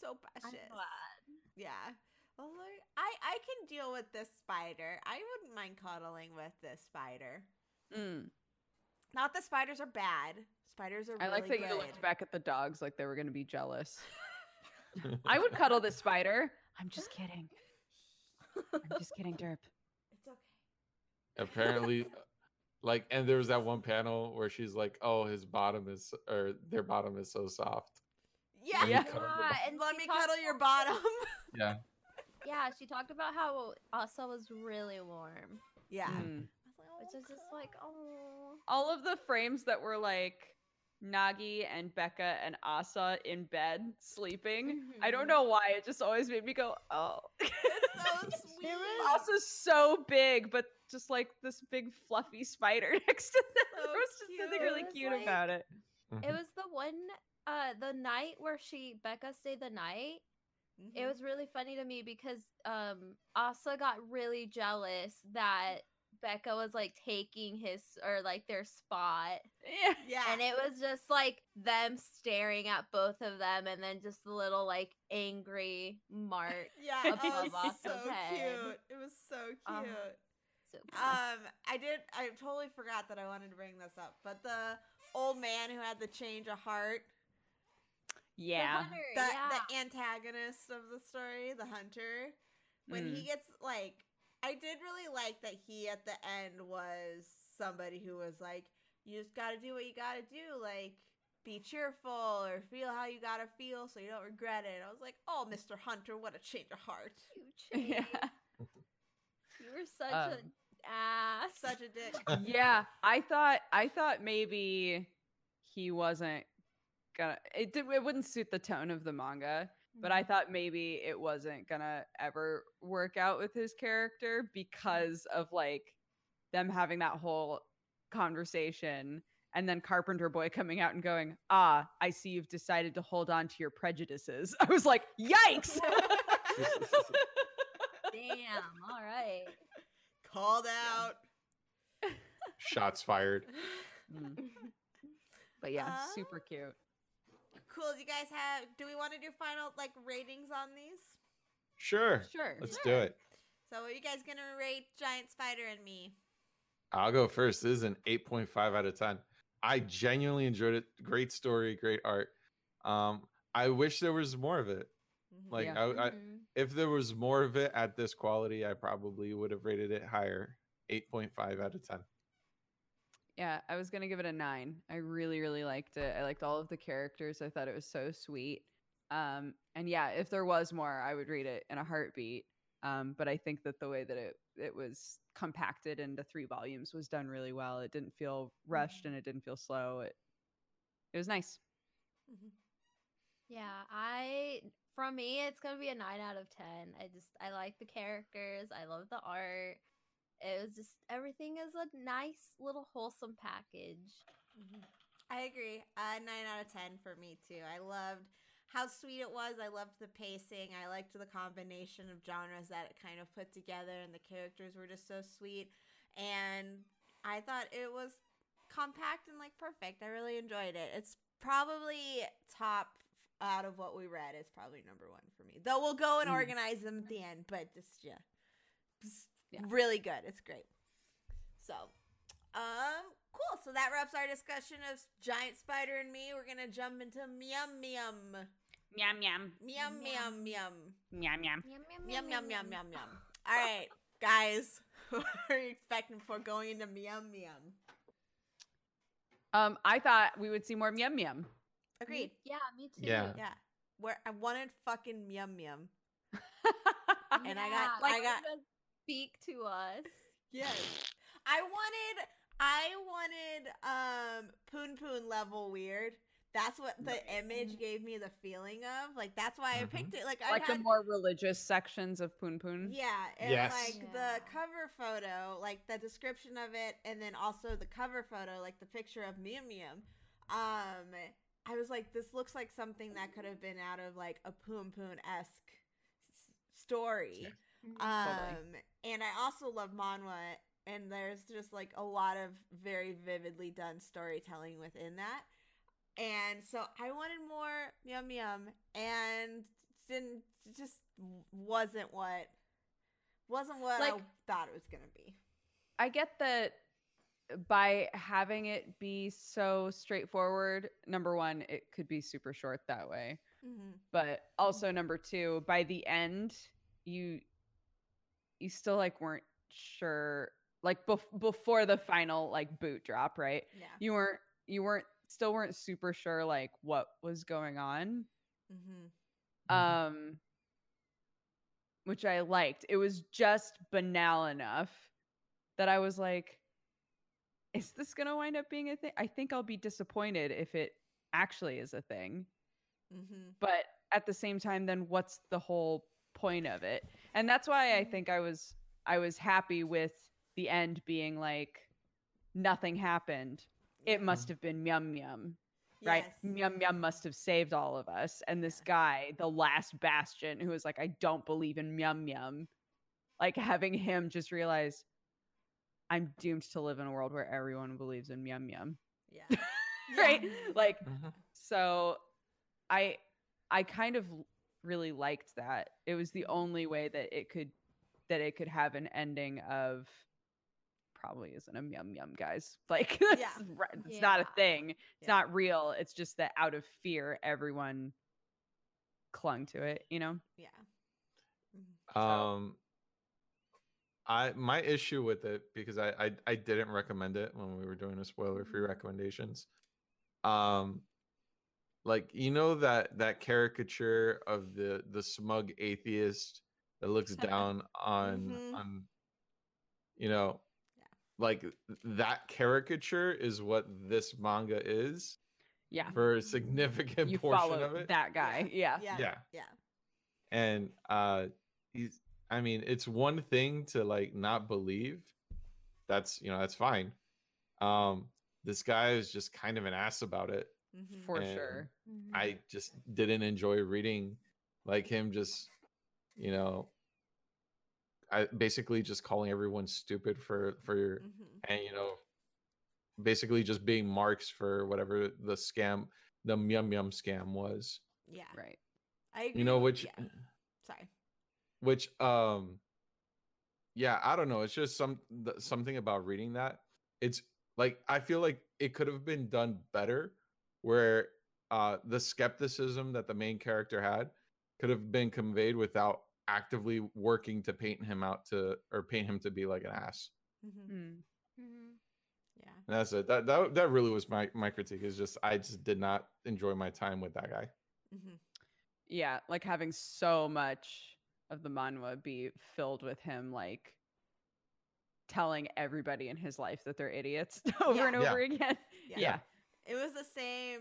so precious. I'm glad. Yeah. Well, like, I, I can deal with this spider. I wouldn't mind cuddling with this spider. Mm. Not that spiders are bad. Spiders are I really I like that good. You looked back at the dogs like they were gonna be jealous. I would cuddle this spider. I'm just kidding. I'm just kidding, Derp. It's okay. Apparently, like, and there was that one panel where she's like, "Oh, his bottom is, or their bottom is so soft." Yeah, yeah. About- and let me cuddle your bottom. Yeah. Yeah, she talked about how Asa was really warm. Yeah, mm. which is just like, oh. All of the frames that were like Nagi and Becca and Asa in bed sleeping. Mm-hmm. I don't know why it just always made me go, oh. It's so sweet. Asa's so big, but just like this big fluffy spider next to them. So there was just cute. something really cute like, about it. It was the one, uh, the night where she Becca stayed the night. Mm-hmm. It was really funny to me because um, Asa got really jealous that Becca was like taking his or like their spot. Yeah. yeah. And it was just like them staring at both of them and then just the little like angry mark yeah, above Asa's so head. Cute. It was so cute. Um, so cute. Um I did I totally forgot that I wanted to bring this up, but the old man who had the change of heart. Yeah. The, hunter, the, yeah. the antagonist of the story, the hunter. When mm. he gets like I did really like that he, at the end, was somebody who was like, you just gotta do what you gotta do, like, be cheerful or feel how you gotta feel so you don't regret it. I was like, oh, Mister Hunter, what a change of heart. You change. Yeah. You were such um, an ass. Such a dick. Yeah, I thought, I thought maybe he wasn't gonna, it, did, it wouldn't suit the tone of the manga. But I thought maybe it wasn't gonna ever work out with his character because of like them having that whole conversation and then Carpenter Boy coming out and going, ah, I see you've decided to hold on to your prejudices. I was like, yikes! Damn, all right. Called out. Shots fired. Mm. But yeah, uh... super cute. Cool. Do you guys have, do we want to do final like ratings on these? Sure. Sure. Let's sure. do it. So are you guys going to rate Giant Spider and Me? I'll go first. This is an eight point five out of ten. I genuinely enjoyed it. Great story, great art. Um, I wish there was more of it. Mm-hmm. Like yeah. I, I, if there was more of it at this quality, I probably would have rated it higher. eight point five out of ten. Yeah, I was going to give it a nine. I really, really liked it. I liked all of the characters. I thought it was so sweet. Um, and yeah, if there was more, I would read it in a heartbeat. Um, but I think that the way that it it was compacted into three volumes was done really well. It didn't feel rushed and it didn't feel slow. It it was nice. Mm-hmm. Yeah, I from me it's gonna be a nine out of ten. I just I like the characters. I love the art. It was just everything is a nice little wholesome package. Mm-hmm. I agree. Uh, nine out of ten for me too. I loved how sweet it was. I loved the pacing. I liked the combination of genres that it kind of put together, and the characters were just so sweet. And I thought it was compact and like perfect. I really enjoyed it. It's probably top out of what we read. It's probably number one for me. Though we'll go and mm. organize them at the end, but just yeah. Just yeah. Really good. It's great. So, um cool. So that wraps our discussion of Giant Spider and Me. We're going to jump into Miam Miam. Miam Miam. Miam Miam Miam. Miam Miam. Miam Miam Miam Miam Miam Miam Miam. All right, guys. What are you expecting before going into Miam Miam? Um, I thought we would see more Miam Miam. Agreed. Yeah, me too. Yeah. yeah. Where I wanted fucking Miam Miam. and yeah, I got like I got to speak to us. Yes. I wanted I wanted um, Poon Poon level weird. That's what the image gave me the feeling of. Like, that's why mm-hmm. I picked it. Like, like had, the more religious sections of Poon Poon. Yeah. And yes. like yeah. the cover photo, like the description of it, and then also the cover photo, like the picture of Miam Miam. Um, I was like, this looks like something that could have been out of like a Poon Poon-esque s- story. Yes. Um, totally. And I also love manhwa. And there's just like a lot of very vividly done storytelling within that. And so I wanted more Miam Miam, and didn't just wasn't what wasn't what like, I thought it was going to be. I get that by having it be so straightforward, number one, it could be super short that way. Mm-hmm. But also number two, by the end, you you still like weren't sure. Like bef- before the final like boot drop, right? Yeah. You weren't, you weren't, still weren't super sure like what was going on, mm-hmm. um, which I liked. It was just banal enough that I was like, "Is this gonna wind up being a thing? I think I'll be disappointed if it actually is a thing." Mm-hmm. But at the same time, then what's the whole point of it? And that's why I think I was, I was happy with the end being like nothing happened. It must have been Miam Miam, right? Yes. Miam Miam must have saved all of us. And this guy, the last bastion, who was like, I don't believe in Miam Miam. Like having him just realize I'm doomed to live in a world where everyone believes in Miam Miam. Yeah. right? Like, uh-huh. so I, I kind of really liked that. It was the only way that it could, that it could have an ending of, probably isn't a Miam Miam, guys. Like yeah. it's, it's yeah. not a thing. It's yeah. not real. It's just that out of fear, everyone clung to it, you know? Yeah. So. Um, I my issue with it, because I, I I didn't recommend it when we were doing a spoiler-free recommendations. Um, like you know that that caricature of the the smug atheist that looks down on mm-hmm. on you know. Like that caricature is what this manga is. Yeah. For a significant you portion of it. That guy. Yeah. Yeah. Yeah. yeah. And uh he's I mean, it's one thing to like not believe. That's you know, that's fine. Um, this guy is just kind of an ass about it. Mm-hmm. For and sure. Mm-hmm. I just didn't enjoy reading like him just, you know. I basically just calling everyone stupid for for mm-hmm. and you know basically just being marks for whatever the scam the Miam Miam scam was. Yeah. Right. I agree. You know which yeah. Sorry. Which um yeah, I don't know, it's just some th- something about reading that. It's like I feel like it could have been done better where uh the skepticism that the main character had could have been conveyed without actively working to paint him out to or paint him to be like an ass. Mm-hmm. Mm-hmm. Yeah. And that's it. That, that that really was my my critique is just I just did not enjoy my time with that guy. Mm-hmm. Yeah, like having so much of the manhwa be filled with him like telling everybody in his life that they're idiots over yeah. and over yeah. again. Yeah. yeah. It was the same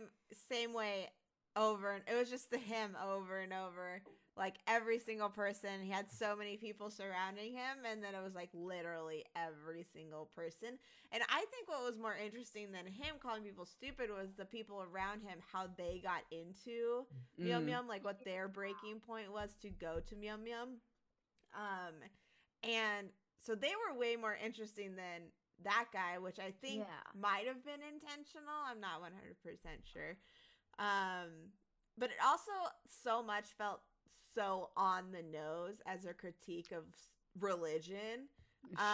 same way over and it was just the him over and over. Like every single person, he had so many people surrounding him, and then it was like literally every single person. And I think what was more interesting than him calling people stupid was the people around him, how they got into mm. Miam Miam, like what their breaking point was to go to Miam Miam. Um, and so they were way more interesting than that guy, which I think yeah. might have been intentional. I'm not one hundred percent sure. Um, but it also so much felt so on the nose as a critique of religion.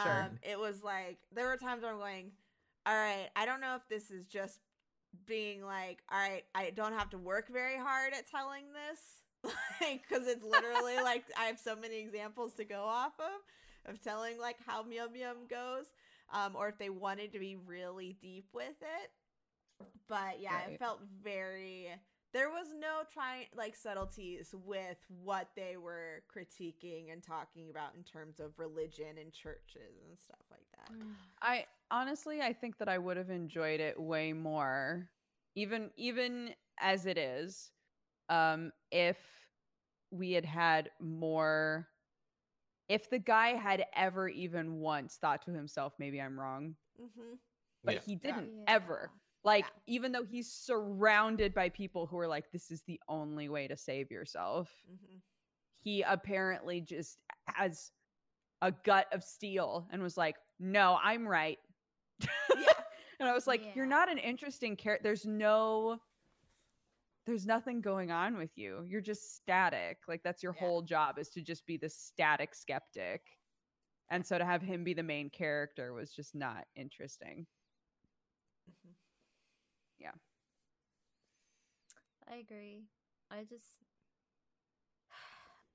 Sure. Um, it was like, there were times where I'm going, all right, I don't know if this is just being like, all right, I don't have to work very hard at telling this. Like, cause it's literally like, I have so many examples to go off of, of telling like how Miam Miam goes. Um, or if they wanted to be really deep with it. But yeah, right. It felt very, there was no trying like subtleties with what they were critiquing and talking about in terms of religion and churches and stuff like that. I honestly, I think that I would have enjoyed it way more, even even as it is, um, if we had had more. If the guy had ever even once thought to himself, "Maybe I'm wrong," mm-hmm. but yeah. he didn't yeah. ever. Like, yeah. even though he's surrounded by people who are like, this is the only way to save yourself. Mm-hmm. He apparently just has a gut of steel and was like, no, I'm right. Yeah. And I was like, yeah. you're not an interesting character. There's no, there's nothing going on with you. You're just static. Like, that's your yeah. whole job, is to just be the static skeptic. And so to have him be the main character was just not interesting. Mm-hmm. Yeah. I agree. I just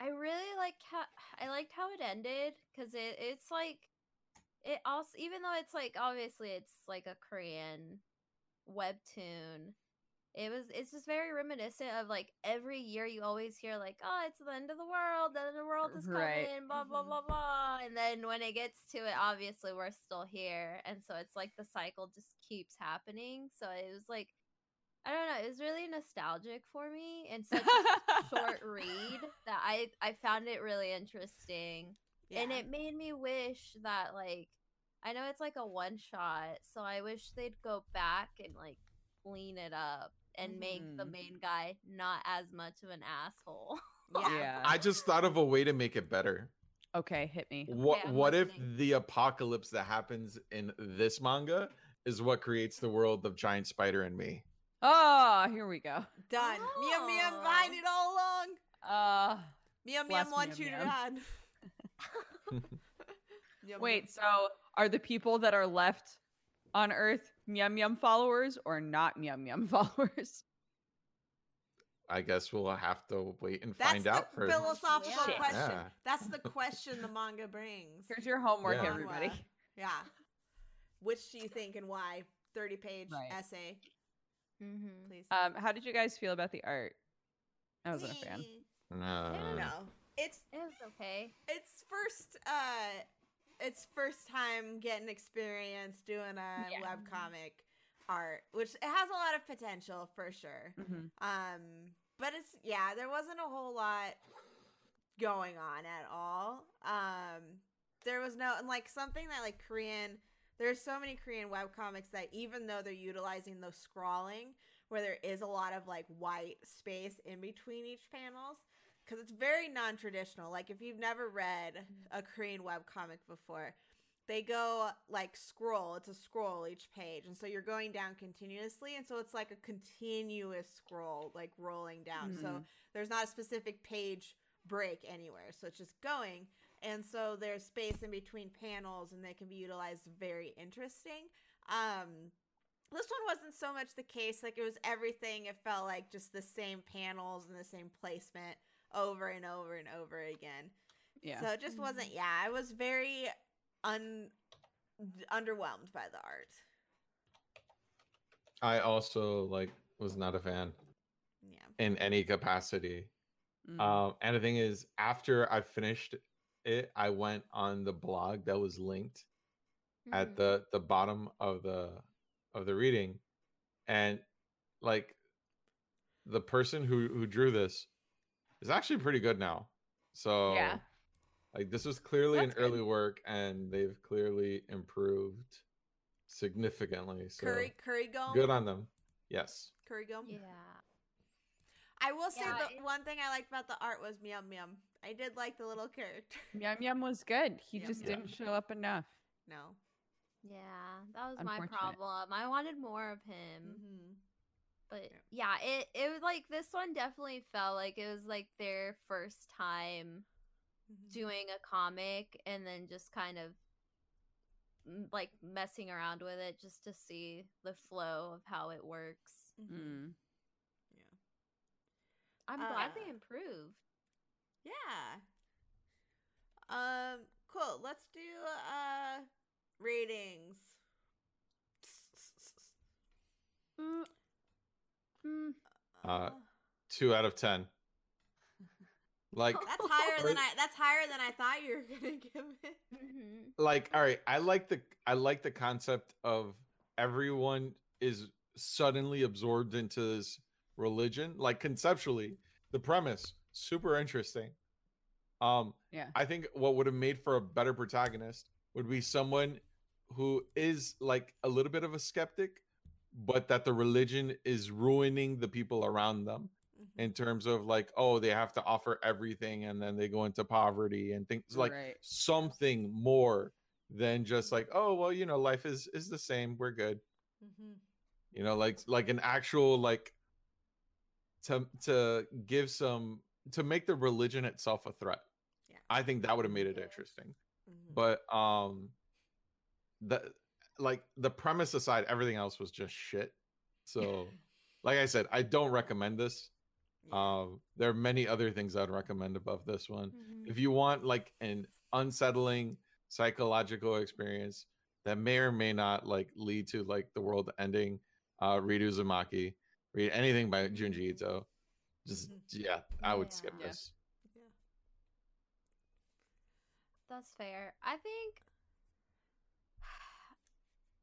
I really like how I liked how it ended, cuz it it's like it also, even though it's like obviously it's like a Korean webtoon, it was it's just very reminiscent of like every year you always hear like, oh, it's the end of the world, the end of the world is coming, right. blah blah blah blah, and then when it gets to it, obviously we're still here, and so it's like the cycle just keeps happening. So it was like, I don't know, it was really nostalgic for me and such a short read that I I found it really interesting, yeah. and it made me wish that, like, I know it's like a one shot, so I wish they'd go back and like clean it up and make mm. the main guy not as much of an asshole. yeah. yeah. I just thought of a way to make it better. Okay, hit me. What okay, what listening. If the apocalypse that happens in this manga is what creates the world of Giant Spider and Me? Oh, here we go. Done. Oh. Miam Miam behind it all along. Uh, Miam Miam wants you to run. Wait, so are the people that are left on Earth, Miam Miam followers or not Miam Miam followers? I guess we'll have to wait and That's find out. That's the philosophical yeah. question. Yeah. That's the question the manga brings. Here's your homework, yeah. everybody. Yeah. Which do you think and why? thirty-page right. essay. Mm-hmm. Please. Um, how did you guys feel about the art? I wasn't a fan. No. I don't know. It's, it was okay. It's first... Uh, It's first time getting experience doing a yeah. webcomic art, which it has a lot of potential for sure. Mm-hmm. Um, but it's, yeah, there wasn't a whole lot going on at all. Um, there was no, and like something that like Korean, there's so many Korean webcomics that even though they're utilizing the scrawling where there is a lot of like white space in between each panels, because it's very non-traditional. Like, if you've never read a Korean webcomic before, they go, like, scroll. It's a scroll each page. And so you're going down continuously. And so it's like a continuous scroll, like, rolling down. Mm-hmm. So there's not a specific page break anywhere. So it's just going. And so there's space in between panels, and they can be utilized very interesting. Um This one wasn't so much the case. Like, it was everything. It felt like just the same panels and the same placement over and over and over again. Yeah. So it just wasn't, yeah, I was very un underwhelmed by the art. I also like was not a fan. Yeah. In any capacity. Mm. Um, and the thing is, after I finished it, I went on the blog that was linked mm. at the, the bottom of the of the reading, and like the person who, who drew this is actually pretty good now. So yeah. Like this was clearly That's an good. early work, and they've clearly improved significantly. So curry, curry gum. Good on them. Yes. Curry gum. Yeah. I will say yeah, the it... one thing I liked about the art was Miam Miam. I did like the little character. Miam Miam was good. He Miam just Miam. didn't show up enough. No. Yeah, that was my problem. I wanted more of him. Mm-hmm. But yeah, it it was like this one definitely felt like it was like their first time doing a comic and then just kind of like messing around with it just to see the flow of how it works. Mm-hmm. Yeah. I'm uh, glad they improved. Yeah. Um, cool. Let's do uh ratings. Mm. Mm. Uh, two out of ten. Like that's higher than I that's higher than I thought you were gonna give it. Mm-hmm. Like, all right, I like the I like the concept of everyone is suddenly absorbed into this religion. Like conceptually, the premise, super interesting. Um yeah. I think what would have made for a better protagonist would be someone who is like a little bit of a skeptic, but that the religion is ruining the people around them. In terms of like, oh, they have to offer everything and then they go into poverty and things like right. something more than just like, oh, well, you know, life is is the same. We're good. Mm-hmm. You know, like like an actual like to to give some to make the religion itself a threat. Yeah. I think that would have made it interesting. Mm-hmm. But um, the like the premise aside, everything else was just shit. So like I said, I don't recommend this. Yeah. Um, there are many other things I'd recommend above this one. Mm-hmm. If you want like an unsettling psychological experience that may or may not like lead to like the world ending, uh, read Uzumaki, read anything by Junji Ito. Just mm-hmm. yeah, I would yeah. skip this. Yeah. That's fair. I think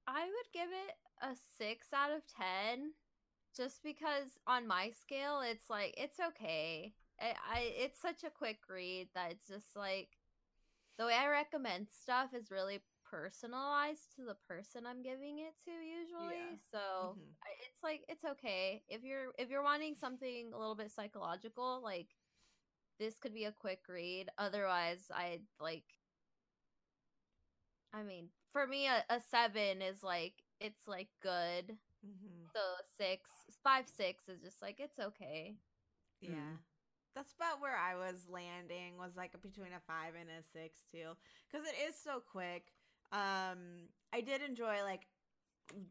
I would give it a six out of ten. Just because on my scale, it's like, it's okay. I, I it's such a quick read that it's just like, the way I recommend stuff is really personalized to the person I'm giving it to usually. Yeah. So mm-hmm. I, it's like, it's okay. If you're, if you're wanting something a little bit psychological, like this could be a quick read. Otherwise I'd like, I mean, for me, a, a seven is like, it's like good. Mm-hmm. So six, five, six is just like it's okay. Yeah, mm. That's about where I was landing. Was like between a five and a six too, because it is so quick. Um, I did enjoy like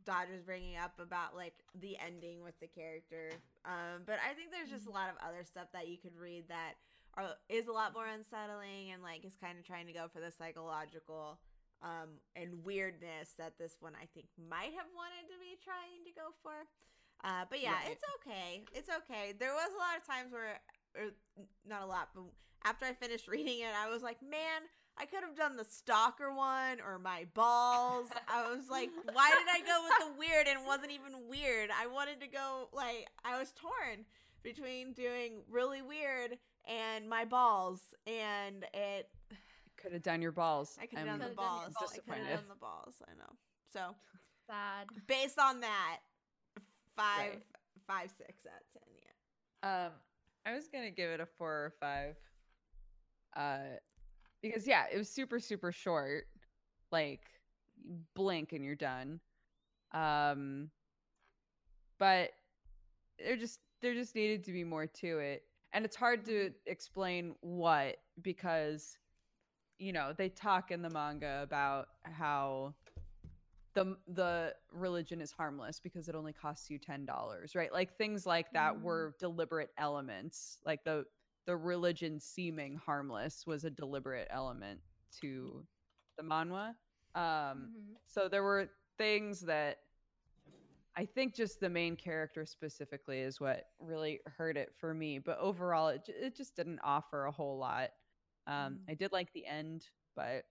Dodger's bringing up about like the ending with the character. Um, but I think there's just a lot of other stuff that you could read that are is a lot more unsettling and like is kind of trying to go for the psychological. Um, and weirdness that this one I think might have wanted to be trying to go for. Uh, but yeah, right. It's okay. It's okay. There was a lot of times where, or not a lot, but after I finished reading it, I was like, man, I could have done the stalker one or my balls. I was like, why did I go with the weird and it wasn't even weird? I wanted to go, like, I was torn between doing really weird and my balls, and it... Could have done your balls. I could have done the balls. Ball. I could have done the balls. I know. So sad. Based on that, five, right. five, six out of ten. Yeah. Um, I was gonna give it a four or five. Uh, because yeah, it was super, super short. Like, blink and you're done. Um, but there just there just needed to be more to it, and it's hard to explain what because. You know, they talk in the manga about how the the religion is harmless because it only costs you ten dollars, right? Like things like that mm. were deliberate elements. Like the the religion seeming harmless was a deliberate element to the manhwa. Um, mm-hmm. So there were things that I think just the main character specifically is what really hurt it for me. But overall, it, it just didn't offer a whole lot. Um, mm. I did like the end, but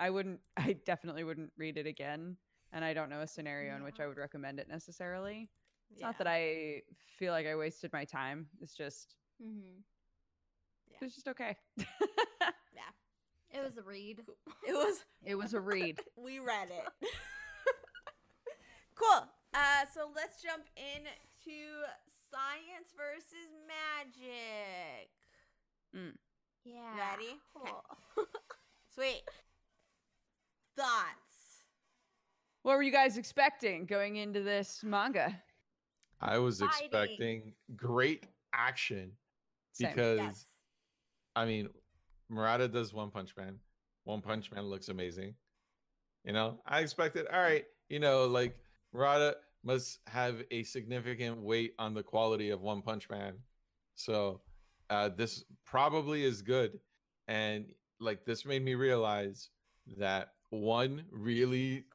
I wouldn't. I definitely wouldn't read it again. And I don't know a scenario no. in which I would recommend it necessarily. It's yeah. not that I feel like I wasted my time. It's just, mm-hmm. yeah. It was just okay. yeah, it was a read. It was. It was a read. We read it. Cool. Uh, so let's jump into Science versus Magic. Mm. Yeah. Ready? Cool. Okay. Sweet. Thoughts. What were you guys expecting going into this manga? I was Fighting. expecting great action Same. because, yes. I mean, Murata does One Punch Man. One Punch Man looks amazing. You know, I expected, all right, you know, like Murata must have a significant weight on the quality of One Punch Man. So uh, this probably is good. And like this made me realize that one really...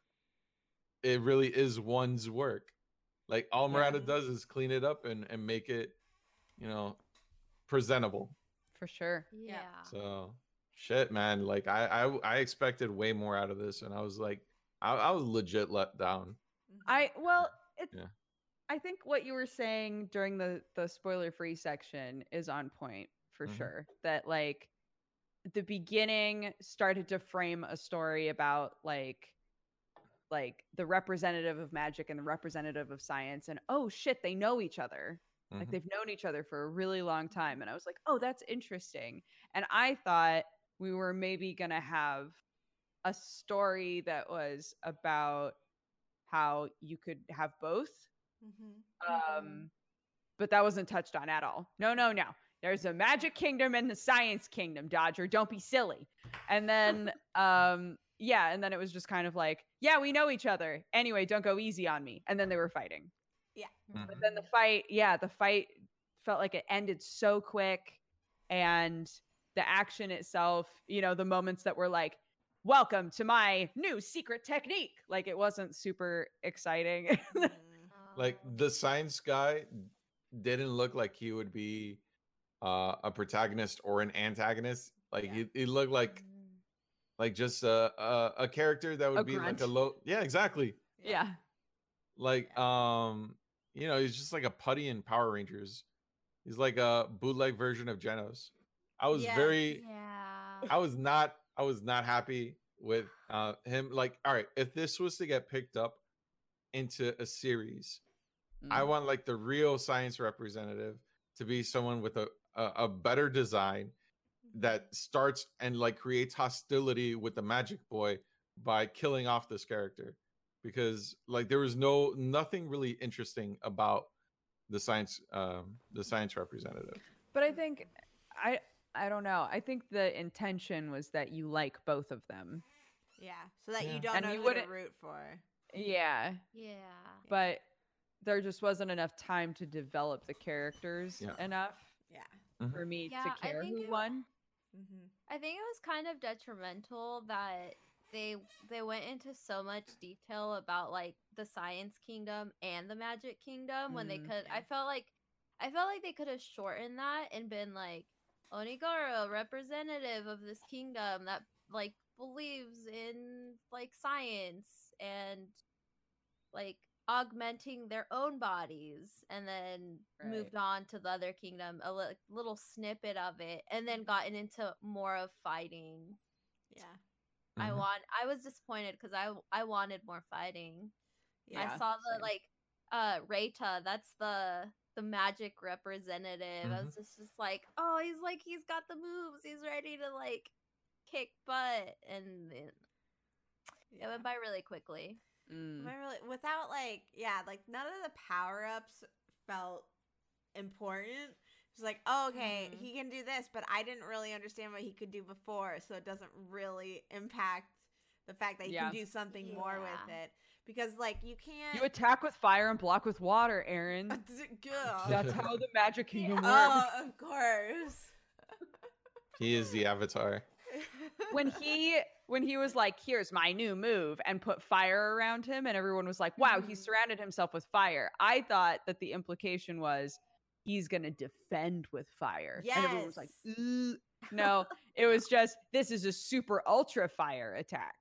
It really is one's work. Like all Murata yeah. does is clean it up and, and make it, you know, presentable. For sure. Yeah. So shit, man. Like I, I, I expected way more out of this, and I was like, I, I was legit let down. I well, it, yeah. I think what you were saying during the the spoiler free section is on point for mm-hmm. sure. That like the beginning started to frame a story about like. like the representative of magic and the representative of science, and oh shit, they know each other. Mm-hmm. Like they've known each other for a really long time. And I was like, oh, that's interesting. And I thought we were maybe gonna have a story that was about how you could have both. Mm-hmm. Um, but that wasn't touched on at all. No, no, no. There's a magic kingdom and the science kingdom, Dodger. Don't be silly. And then um Yeah, and then it was just kind of like, yeah, we know each other. Anyway, don't go easy on me. And then they were fighting. Yeah. Mm-hmm. But then the fight, yeah, the fight felt like it ended so quick. And the action itself, you know, the moments that were like, welcome to my new secret technique. Like, it wasn't super exciting. Like, the science guy didn't look like he would be uh, a protagonist or an antagonist. Like, yeah. he, he looked like... Like just a, a a character that would a be grunt. like a low, yeah, exactly, yeah. Like um, you know, he's just like a putty in Power Rangers. He's like a bootleg version of Genos. I was yes. very, yeah. I was not, I was not happy with uh him. Like, all right, if this was to get picked up into a series, mm. I want like the real science representative to be someone with a a, a better design. That starts and like creates hostility with the magic boy by killing off this character, because like there was no nothing really interesting about the science um the science representative. But I think I I don't know. I think the intention was that you like both of them. Yeah. So that yeah. you don't and know you who to root for. Yeah. Yeah. But there just wasn't enough time to develop the characters yeah. enough. Yeah. Mm-hmm. For me yeah, to care who it- won. Mm-hmm. I think it was kind of detrimental that they they went into so much detail about like the science kingdom and the magic kingdom mm-hmm. when they could. I felt like I felt like they could have shortened that and been like Onigaro, representative of this kingdom that like believes in like science and like augmenting their own bodies, and then right. moved on to the other kingdom, a li- little snippet of it, and then gotten into more of fighting. Yeah. Mm-hmm. I want I was disappointed because I I wanted more fighting. Yeah, I saw the same. like uh Reita, that's the the magic representative. Mm-hmm. I was just, just like, oh, he's like he's got the moves, he's ready to like kick butt, and it, it went by really quickly. Mm. Really, without like yeah like none of the power-ups felt important. It's like, oh, okay, mm. he can do this, but I didn't really understand what he could do before, so it doesn't really impact the fact that you yeah. can do something yeah. more with it, because like you can't you attack with fire and block with water, Erin. That's how the magic kingdom yeah. works. Oh, of course. He is the avatar. when he when he was like, here's my new move, and put fire around him, and everyone was like, wow, mm-hmm. he surrounded himself with fire. I thought that the implication was he's going to defend with fire. Yes. And everyone was like, ugh. No, it was just, this is a super ultra fire attack.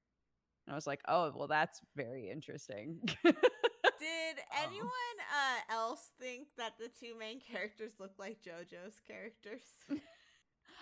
And I was like, oh, well, that's very interesting. Did anyone uh, else think that the two main characters looked like JoJo's characters? Yeah.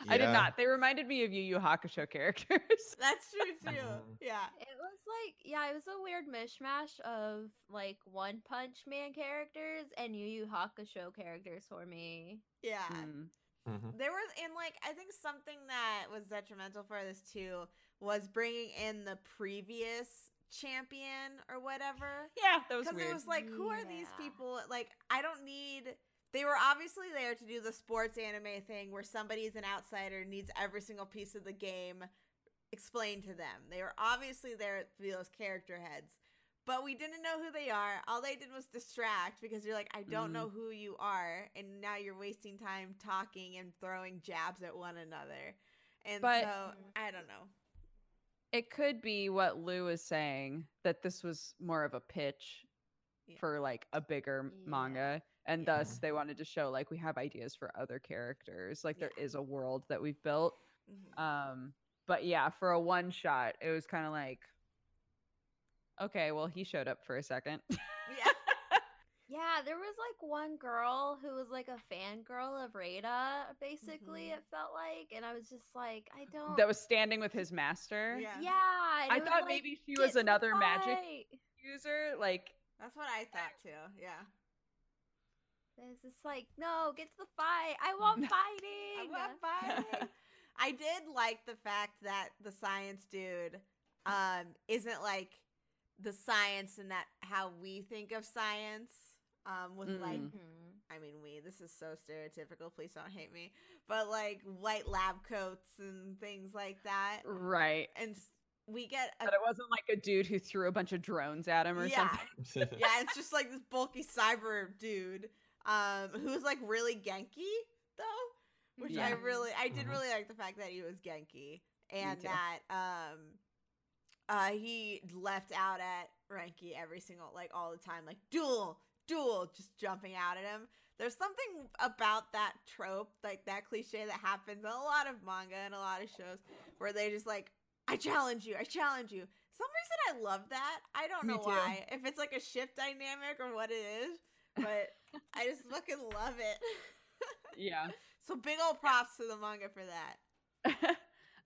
I did not. They reminded me of Yu Yu Hakusho characters. That's true, too. Yeah. It was like, yeah, it was a weird mishmash of like One Punch Man characters and Yu Yu Hakusho characters for me. Yeah. Mm. Mm-hmm. There was, and like, I think something that was detrimental for this too was bringing in the previous champion or whatever. Yeah, that was weird. Because it was like, who yeah. are these people? Like, I don't need. They were obviously there to do the sports anime thing where somebody's an outsider and needs every single piece of the game explained to them. They were obviously there to be those character heads, but we didn't know who they are. All they did was distract because you're like, I don't mm. know who you are, and now you're wasting time talking and throwing jabs at one another. And but, so, I don't know. It could be what Lou is saying, that this was more of a pitch yeah. for like a bigger yeah. manga, and yeah. thus they wanted to show like, we have ideas for other characters. Like yeah. there is a world that we've built. Mm-hmm. Um, but yeah, for a one shot, it was kind of like, okay, well, he showed up for a second. Yeah. Yeah, there was like one girl who was like a fangirl of Rada, basically, mm-hmm. it felt like. And I was just like, I don't. That was standing with his master. Yeah. Yeah. I thought like, maybe she was another fight. magic user. Like, that's what I thought too. Yeah. It's just like, no, get to the fight. I want fighting. I want fighting. I did like the fact that the science dude um, isn't like the science and that how we think of science um with mm-hmm. like I mean we this is so stereotypical, please don't hate me, but like white lab coats and things like that, right? And we get a, but it wasn't like a dude who threw a bunch of drones at him or yeah. something. Yeah, it's just like this bulky cyber dude um who's like really Genki though, which yeah. I really I did mm-hmm. really like the fact that he was Genki, and that um Uh, he left out at Renki every single, like all the time, like duel, duel, just jumping out at him. There's something about that trope, like that cliche that happens in a lot of manga and a lot of shows where they just like, I challenge you, I challenge you. Some reason I love that. I don't know why. If it's like a ship dynamic or what it is, but I just fucking love it. Yeah. So big old props to the manga for that.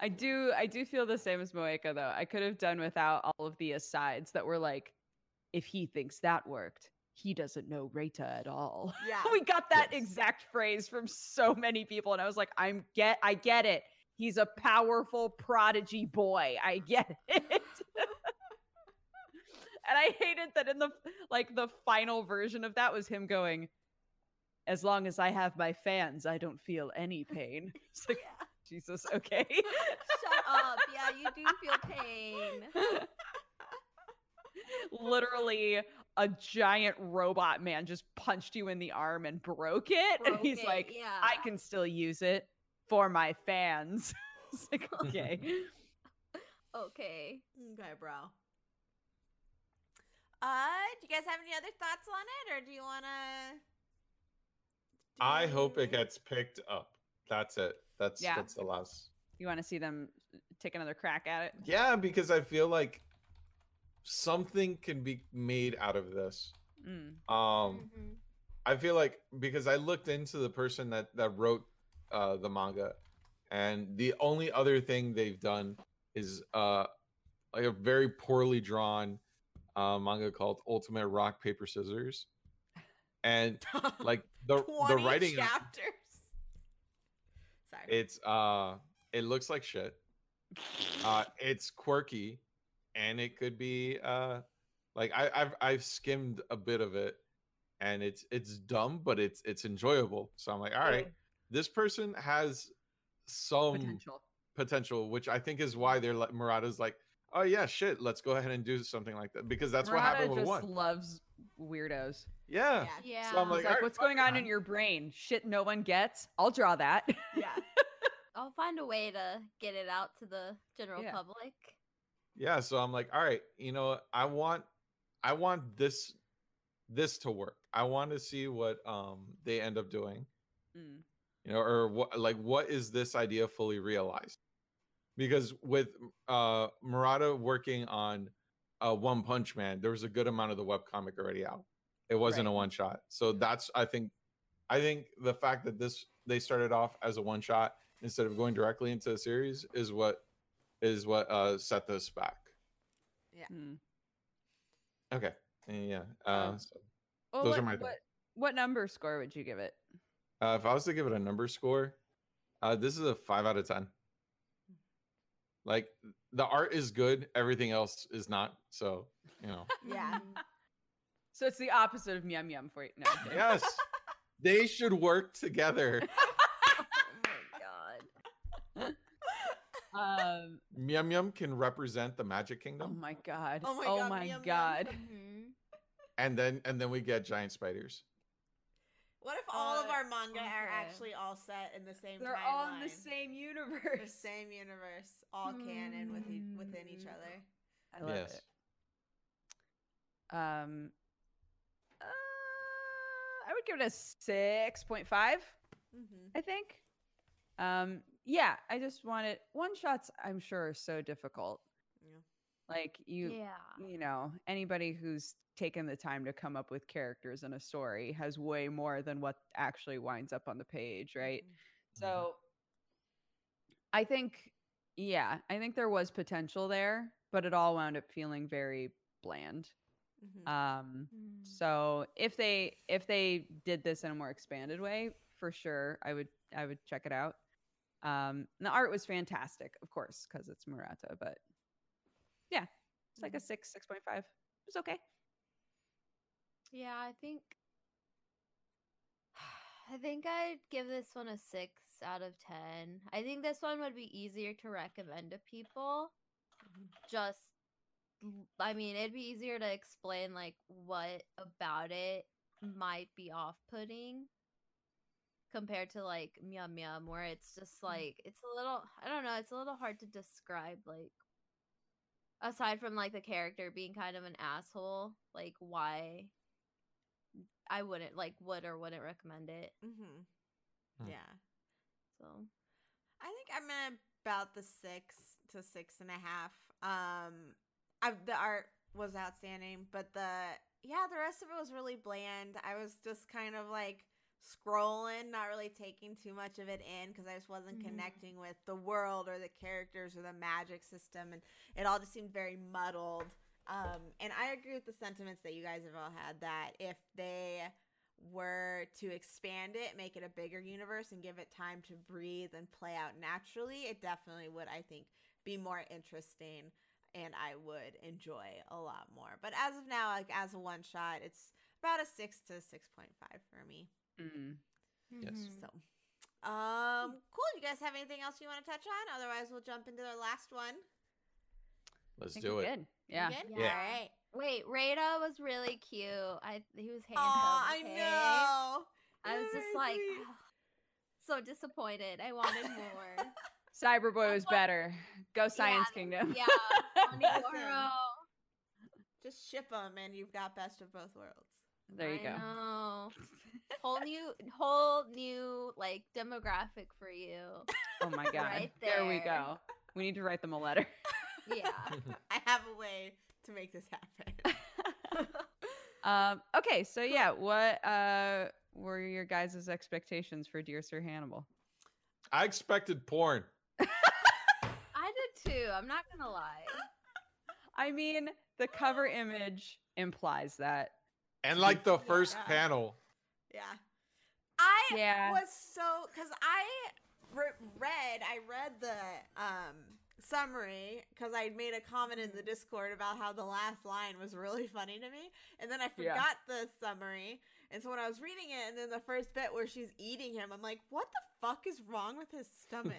I do I do feel the same as Moeka, though. I could have done without all of the asides that were like, if he thinks that worked, he doesn't know Rata at all. Yeah. We got that yes. exact phrase from so many people, and I was like, I'm get I get it. He's a powerful prodigy boy. I get it. And I hated that in the like the final version of that was him going, as long as I have my fans, I don't feel any pain. It's like, yeah. Jesus, okay. Shut up. Yeah, you do feel pain. Literally, a giant robot man just punched you in the arm and broke it. Broke and he's it, like, yeah. I can still use it for my fans. It's like, okay. Okay. Okay, bro. Uh, do you guys have any other thoughts on it? Or do you want to... I you... hope it gets picked up. That's it. That's yeah. that's the last. You want to see them take another crack at it? Yeah, because I feel like something can be made out of this. Mm. Um, mm-hmm. I feel like because I looked into the person that that wrote uh, the manga, and the only other thing they've done is uh, like a very poorly drawn uh, manga called Ultimate Rock Paper Scissors, and like the the writing chapters. Of- Sorry. It's uh, it looks like shit. Uh, it's quirky, and it could be uh, like I, I've I've skimmed a bit of it, and it's it's dumb, but it's it's enjoyable. So I'm like, all right, this person has some potential, potential which I think is why they're like Murata's like, oh yeah, shit, let's go ahead and do something like that because that's Murata what happened with one. Just loves weirdos. Yeah. Yeah. So I'm like, like right, what's going on in your brain? Shit no one gets. I'll draw that. Yeah. I'll find a way to get it out to the general yeah. public. Yeah, so I'm like, all right, you know, I want I want this this to work. I want to see what um they end up doing. Mm. You know, or what like what is this idea fully realized? Because with uh Murata working on uh One Punch Man, there was a good amount of the webcomic already out. It wasn't right. a one shot. So that's I think I think the fact that this they started off as a one shot instead of going directly into the series is what is what uh set this back. Yeah. Mm. Okay. Yeah. Uh, so well, those what, are my what, what number score would you give it? Uh, if I was to give it a number score, uh this is a five out of ten. Like the art is good, everything else is not. So, you know. Yeah. So it's the opposite of Miam Miam for you. No, yes. They should work together. Oh, my God. Um, Miam Miam can represent the Magic Kingdom. Oh, my God. Oh, my oh God. My Miam God. Miam. Mm-hmm. And then and then we get giant spiders. What if all uh, of our manga okay. are actually all set in the same They're timeline? They're all in the same universe. The same universe. All mm-hmm. canon with e- within each other. I love yes. it. Um... I would give it a six point five, mm-hmm. I think. Um, yeah, I just wanted one shots. I'm sure are so difficult. Yeah. Like you, yeah. you know, anybody who's taken the time to come up with characters in a story has way more than what actually winds up on the page, right? Mm-hmm. So, I think, yeah, I think there was potential there, but it all wound up feeling very bland. Mm-hmm. Um, mm. so if they, if they did this in a more expanded way, for sure, I would, I would check it out. Um, the art was fantastic, of course, cause it's Murata, but yeah, it's mm-hmm. like a six, six point five. It was okay. Yeah. I think, I think I'd give this one a six out of ten. I think this one would be easier to recommend to people. Just I mean, it'd be easier to explain, like, what about it might be off-putting compared to, like, Miam Miam, where it's just, like, it's a little, I don't know, it's a little hard to describe, like, aside from, like, the character being kind of an asshole, like, why I wouldn't, like, would or wouldn't recommend it. Mm-hmm. Yeah. So. I think I'm at about the six to six and a half. Um... I, the art was outstanding, but the yeah, the rest of it was really bland. I was just kind of like scrolling, not really taking too much of it in because I just wasn't mm-hmm. connecting with the world or the characters or the magic system, and it all just seemed very muddled. Um, and I agree with the sentiments that you guys have all had that if they were to expand it, make it a bigger universe, and give it time to breathe and play out naturally, it definitely would, I think, be more interesting. And I would enjoy a lot more. But as of now, like as a one shot, it's about a six to six point five for me. Mm-hmm. Yes. So, um, cool. You guys have anything else you want to touch on? Otherwise, we'll jump into our last one. Let's do it. Good. Yeah. Good? Yeah. Yeah. All right. Wait, Rada was really cute. I he was handsome. Oh, I okay? know. I was just like oh, so disappointed. I wanted more. Cyberboy was better. Go Science yeah, Kingdom. Yeah. Just ship them and you've got best of both worlds. There you I go. Know. Whole new, whole new like demographic for you. Oh my God. Right there. There we go. We need to write them a letter. Yeah. I have a way to make this happen. um. Okay. So yeah. What uh were your guys' expectations for Dear Sir Hannibal? I expected porn. I did too. I'm not gonna lie. I mean, the cover image implies that. And like the first yeah. panel. Yeah. I yeah. was so because I re- read I read the um, summary because I made a comment in the Discord about how the last line was really funny to me, and then I forgot yeah. the summary. And so when I was reading it, and then the first bit where she's eating him, I'm like, what the fuck is wrong with his stomach?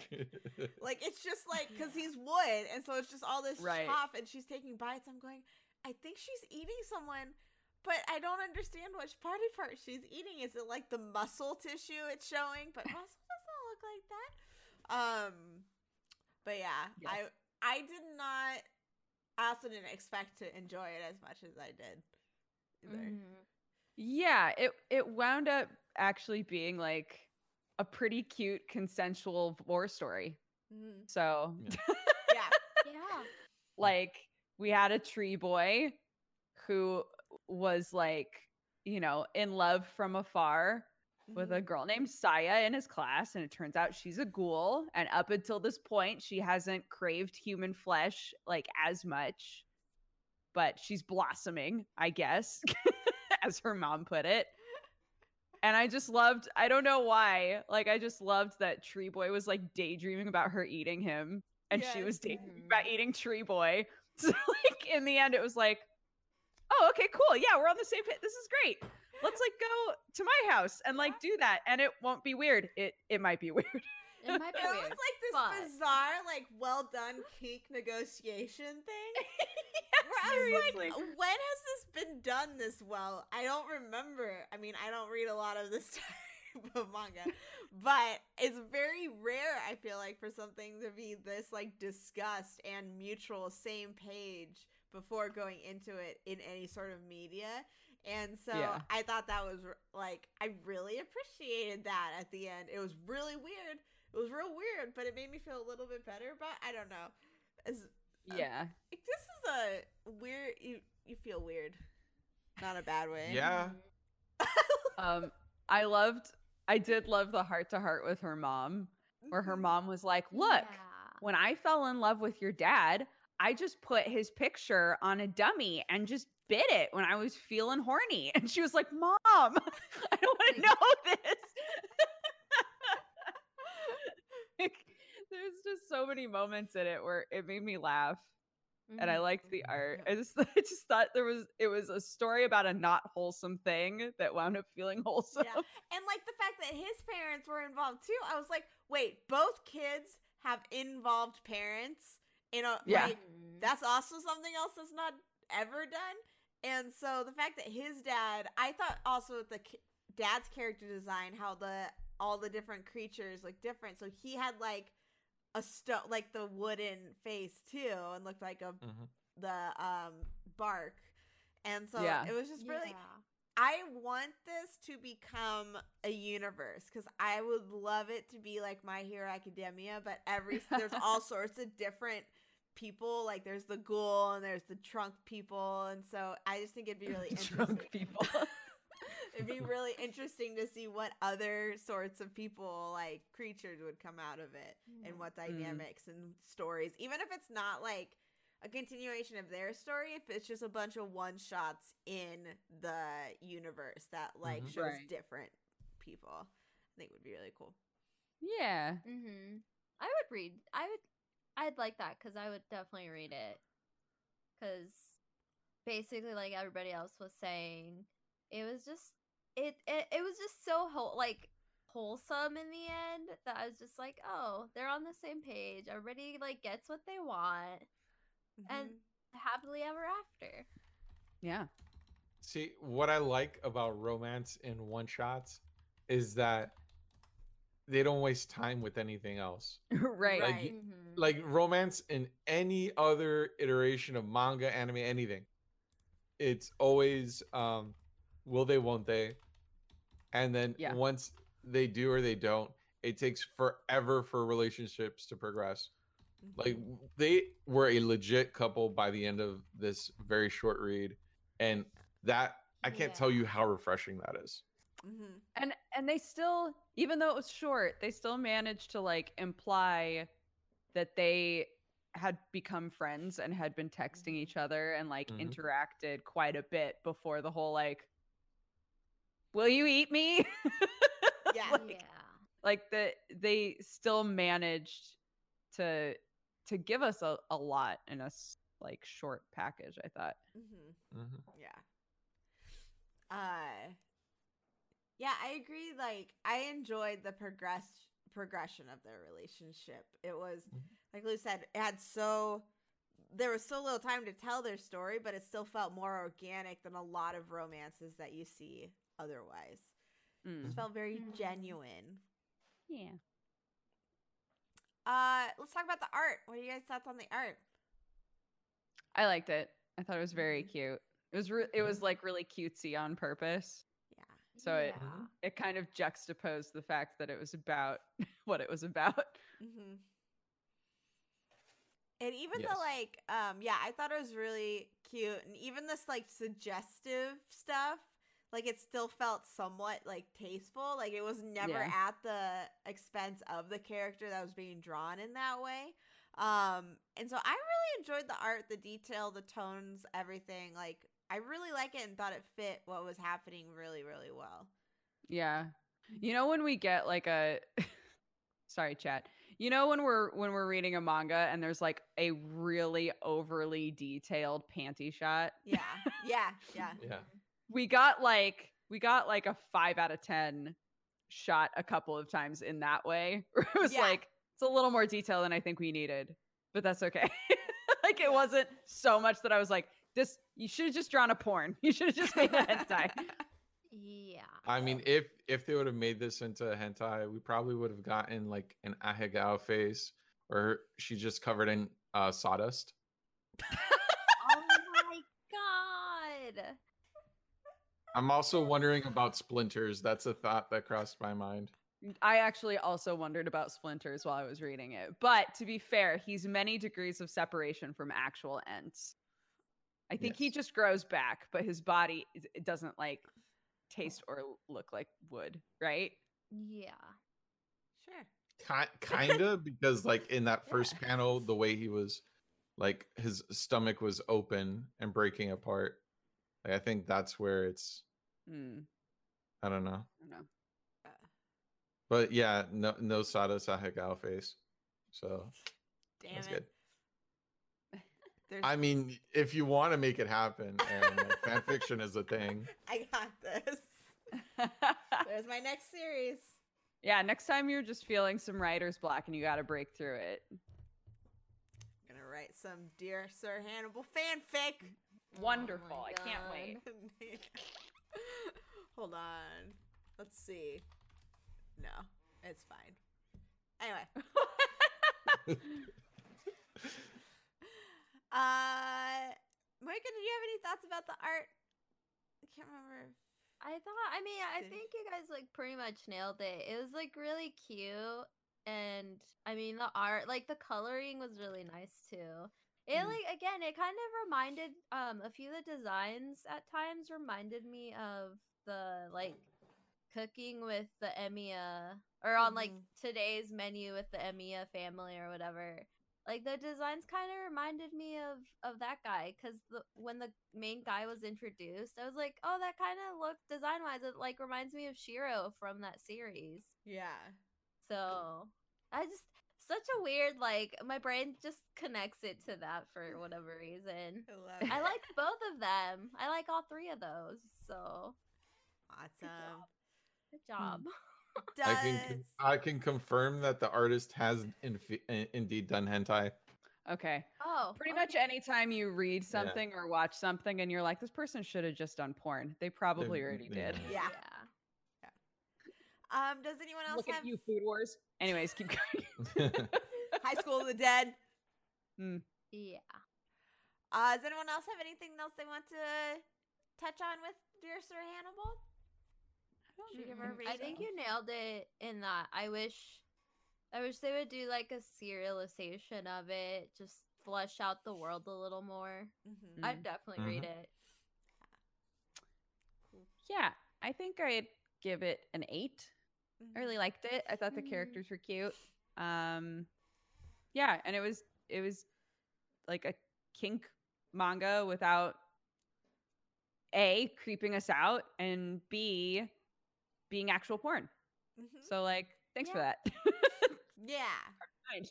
Like, it's just like, because he's wood, and so it's just all this right. chop, and she's taking bites. I'm going, I think she's eating someone, but I don't understand which body part she's eating. Is it like the muscle tissue it's showing? But muscle doesn't look like that. Um, but yeah, yes. I I did not. I also didn't expect to enjoy it as much as I did. Mm-hmm. Yeah, it it wound up actually being like a pretty cute consensual war story. Mm-hmm. So yeah, yeah. yeah. Like we had a tree boy who was like, you know, in love from afar mm-hmm. with a girl named Saya in his class. And it turns out she's a ghoul. And up until this point, she hasn't craved human flesh like as much. But she's blossoming, I guess, as her mom put it. And I just loved, I don't know why, like I just loved that Tree Boy was like daydreaming about her eating him. And yes. she was daydreaming about eating Tree Boy. So like in the end, it was like, oh, okay, cool. Yeah, we're on the same pit. This is great. Let's like go to my house and like do that. And it won't be weird. It it might be weird. It might be weird. It was like this but... bizarre, like well done kink negotiation thing. yeah, where I was like, when has this been done this well? I don't remember. I mean, I don't read a lot of this type of manga. But it's very rare, I feel like, for something to be this like discussed and mutual same page before going into it in any sort of media. And so yeah. I thought that was like, I really appreciated that at the end. It was really weird. It was real weird, but it made me feel a little bit better. But I don't know. As, yeah. Um, this is a weird, you, you feel weird. Not a bad way. Yeah. um, I loved, I did love the heart to heart with her mom, where her mom was like, look, yeah. when I fell in love with your dad, I just put his picture on a dummy and just bit it when I was feeling horny. And she was like, Mom, I don't want to know this. Like, there's just so many moments in it where it made me laugh. Mm-hmm. And I liked the art. I just, I just thought there was, it was a story about a not wholesome thing that wound up feeling wholesome. Yeah. And like the fact that his parents were involved too. I was like, wait, both kids have involved parents. You know, yeah. like, that's also something else that's not ever done. And so the fact that his dad, I thought also with the ki- dad's character design, how the all the different creatures look different. So he had like a sto- like the wooden face too, and looked like a mm-hmm. the um bark. And so yeah. it was just really. Yeah. I want this to become a universe because I would love it to be like My Hero Academia, but every there's all sorts of different people. Like there's the ghoul and there's the trunk people, and so I just think it'd be really interesting. Trunk people. It'd be really interesting to see what other sorts of people, like creatures, would come out of it, mm. and what dynamics mm. and stories. Even if it's not like a continuation of their story, if it's just a bunch of one-shots in the universe that, like, mm-hmm. shows right. different people. I think would be really cool. Yeah. Mm-hmm. I would read. I would, I'd like that, because I would definitely read it. Because basically, like everybody else was saying, it was just, it, it, it was just so, whole, like, wholesome in the end that I was just like, oh, they're on the same page. Everybody, like, gets what they want. And happily ever after. Yeah. See, what I like about romance in one-shots is that they don't waste time with anything else. right. Like, mm-hmm. like romance in any other iteration of manga, anime, anything. It's always um, will they, won't they? And then yeah. once they do or they don't, it takes forever for relationships to progress. Like, they were a legit couple by the end of this very short read, and that I can't yeah. tell you how refreshing that is. Mm-hmm. And and they still, even though it was short, they still managed to like imply that they had become friends and had been texting each other and like mm-hmm. interacted quite a bit before the whole like, "Will you eat me?" yeah, like, yeah. Like the they still managed to. to give us a, a lot in a like short package, I thought. Mm-hmm. Mm-hmm. Yeah. Uh, yeah, I agree. Like, I enjoyed the progress progression of their relationship. It was, mm-hmm. like Lou said, it had so, there was so little time to tell their story, but it still felt more organic than a lot of romances that you see otherwise. Mm-hmm. It just felt very mm-hmm. genuine. Yeah. Uh, let's talk about the art. What are you guys' thoughts on the art? I liked it. I thought it was very cute. It was re- it was like really cutesy on purpose. Yeah. So it yeah. it kind of juxtaposed the fact that it was about what it was about. Mm-hmm. And even yes. the like, um, yeah, I thought it was really cute, and even this like suggestive stuff. Like, it still felt somewhat, like, tasteful. Like, it was never yeah. at the expense of the character that was being drawn in that way. Um, and so I really enjoyed the art, the detail, the tones, everything. Like, I really like it and thought it fit what was happening really, really well. Yeah. You know when we get, like, a... Sorry, chat. You know when we're when we're reading a manga and there's like a really overly detailed panty shot? Yeah. Yeah. Yeah. yeah. We got like we got like a five out of ten shot a couple of times in that way. It was yeah. like it's a little more detail than I think we needed, but that's okay. Like it wasn't so much that I was like, "This you should have just drawn a porn. You should have just made a hentai." Yeah. I mean, if if they would have made this into a hentai, we probably would have gotten like an Ahegao face, or she just covered in uh, sawdust. Oh my god. I'm also wondering about splinters. That's a thought that crossed my mind. I actually also wondered about splinters while I was reading it. But to be fair, he's many degrees of separation from actual Ents. I think yes. he just grows back, but his body it doesn't like taste or look like wood, right? Yeah. Sure. Ki- kinda because like in that first yeah. panel, the way he was like his stomach was open and breaking apart. Like, I think that's where it's. Mm. I don't know. I don't know. Uh, but yeah, no, no Sada Sahagao face. So. Damn that's it. Good. There's... I mean, if you want to make it happen, and like, fan fiction is a thing. I got this. There's my next series. Yeah, next time you're just feeling some writer's block and you got to break through it. I'm gonna write some Dear Sir Hannibal fanfic. Wonderful. Oh I can't wait. Hold on. Let's see. No, it's fine. Anyway. uh, Moeka, did you have any thoughts about the art? I can't remember. I thought, I mean, I think you guys like pretty much nailed it. It was like really cute. And I mean, the art, like the coloring was really nice too. It like again, it kind of reminded um a few of the designs at times reminded me of the like cooking with the Emiya or on mm-hmm. like today's menu with the Emiya family or whatever. Like the designs kind of reminded me of of that guy because when the main guy was introduced, I was like, oh, that kind of looked design wise. It like reminds me of Shiro from that series. Yeah. So I just. Such a weird, like, my brain just connects it to that for whatever reason. I love it. I like both of them. I like all three of those. So awesome. Good job. Good job. Does... I can I can confirm that the artist has inf- indeed done hentai. Okay. Oh. Pretty okay. much anytime you read something yeah. or watch something and you're like, this person should have just done porn. They probably they, already they, did. Yeah. yeah. Um, does anyone else Look have... at you, Food Wars. Anyways, keep going. High School of the Dead. Mm. Yeah. Uh, does anyone else have anything else they want to touch on with Dear Sir Hannibal? I don't Should give her a reason. I think you nailed it in that. I wish, I wish they would do like a serialization of it. Just flesh out the world a little more. Mm-hmm. I'd definitely mm-hmm. read it. Yeah, I think I'd give it an eight. I really liked it. I thought the characters were cute. Um, yeah, and it was it was like a kink manga without A, creeping us out, and B, being actual porn. Mm-hmm. So, like, thanks yeah. for that. yeah.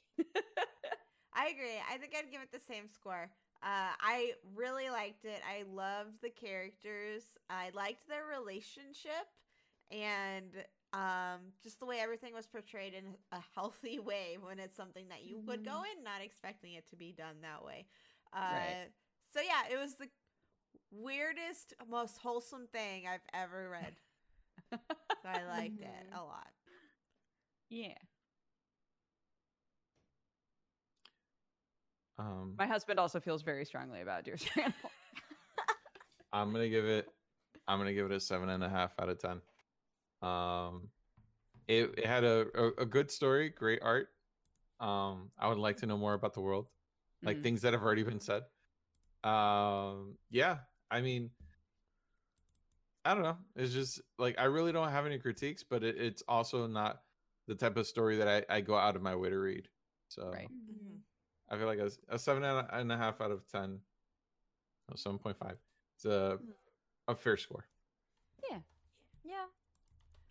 I agree. I think I'd give it the same score. Uh, I really liked it. I loved the characters. I liked their relationship. And... Um, just the way everything was portrayed in a healthy way when it's something that you mm-hmm. would go in not expecting it to be done that way. Uh, right. So yeah, it was the weirdest, most wholesome thing I've ever read. So I liked mm-hmm. it a lot. Yeah. Um, My husband also feels very strongly about Dear Sir Hannibal. I'm gonna give it. I'm gonna give it a seven and a half out of ten. Um, it, it had a, a a good story, great art. Um, I would like to know more about the world, like mm-hmm. things that have already been said. Um, yeah, I mean, I don't know. It's just like I really don't have any critiques, but it, it's also not the type of story that I, I go out of my way to read. So right. mm-hmm. I feel like a, a seven and a half out of ten, or seven point five. It's a a fair score. Yeah, yeah.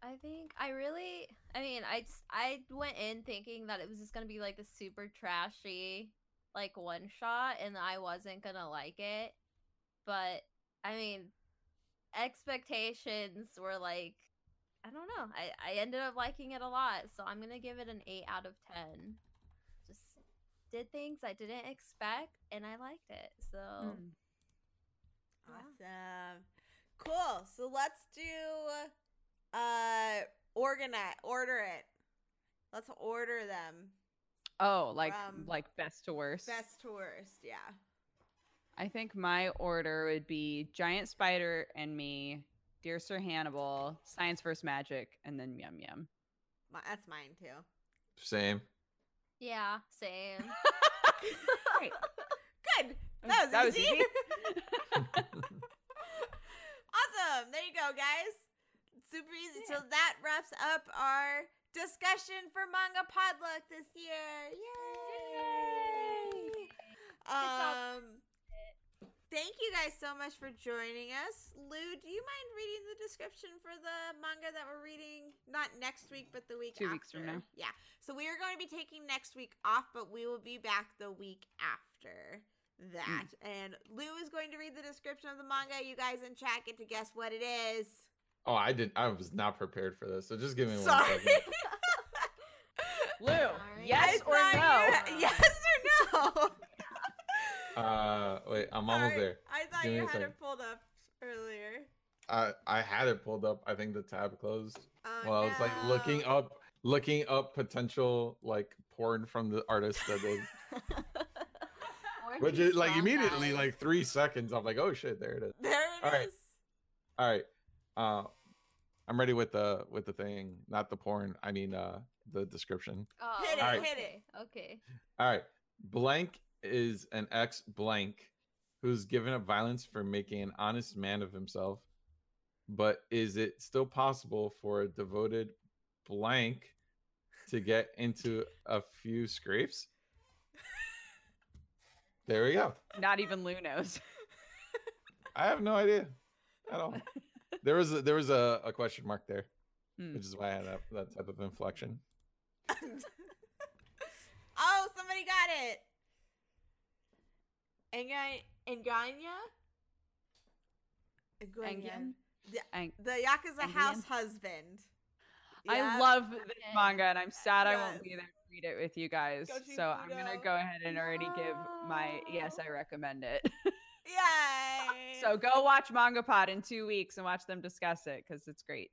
I think I really, I mean, I just, I went in thinking that it was just gonna be like a super trashy, like one shot, and I wasn't gonna like it. But I mean, expectations were like, I don't know. I, I ended up liking it a lot, so I'm gonna give it an eight out of ten. Just did things I didn't expect, and I liked it. So mm. awesome, cool. So let's do. Uh, organize, order it. Let's order them. Oh, like like best to worst. Best to worst, yeah. I think my order would be Giant Spider and Me, Dear Sir Hannibal, Science versus. Magic, and then Miam Miam. Well, that's mine too. Same. Yeah, same. Great. Good. That was that easy. Was easy. Awesome. There you go, guys. Super easy. Yeah. So that wraps up our discussion for Manga Pod Luck this year. Yay! Yay. Um, thank you guys so much for joining us. Lou, do you mind reading the description for the manga that we're reading? Not next week, but the week after. Two weeks from now. Yeah. So we are going to be taking next week off, but we will be back the week after that. Mm. And Lou is going to read the description of the manga. You guys in chat get to guess what it is. Oh, I didn't. I was not prepared for this. So just give me one Sorry. second. Lou, yes or no? You, yes or no? uh, wait, I'm Sorry. almost there. I thought you had it pulled up earlier. I I had it pulled up. I think the tab closed. Oh, well, no. I was like looking up, looking up potential like porn from the artist that they. Which is like immediately, guys. like three seconds. I'm like, oh shit, there it is. There it All is. Right. All right. Uh, I'm ready with the with the thing, not the porn. I mean, uh, the description. Oh, hit it, right. hit it. Okay. All right. Blank is an ex blank who's given up violence for making an honest man of himself. But is it still possible for a devoted blank to get into a few scrapes? There we go. Not even Lou knows. I have no idea at all. There was a, there was a, a question mark there, mm. which is why I had a, that type of inflection. Oh, somebody got it. Engai, Enganya? The, the Yakuza House Husband. Yep. I love this manga, and I'm sad yes. I won't be there to read it with you guys. Goshi so Fudo. I'm going to go ahead and already no. give my, yes, I recommend it. Yay! So go watch MangaPod in two weeks and watch them discuss it because it's great.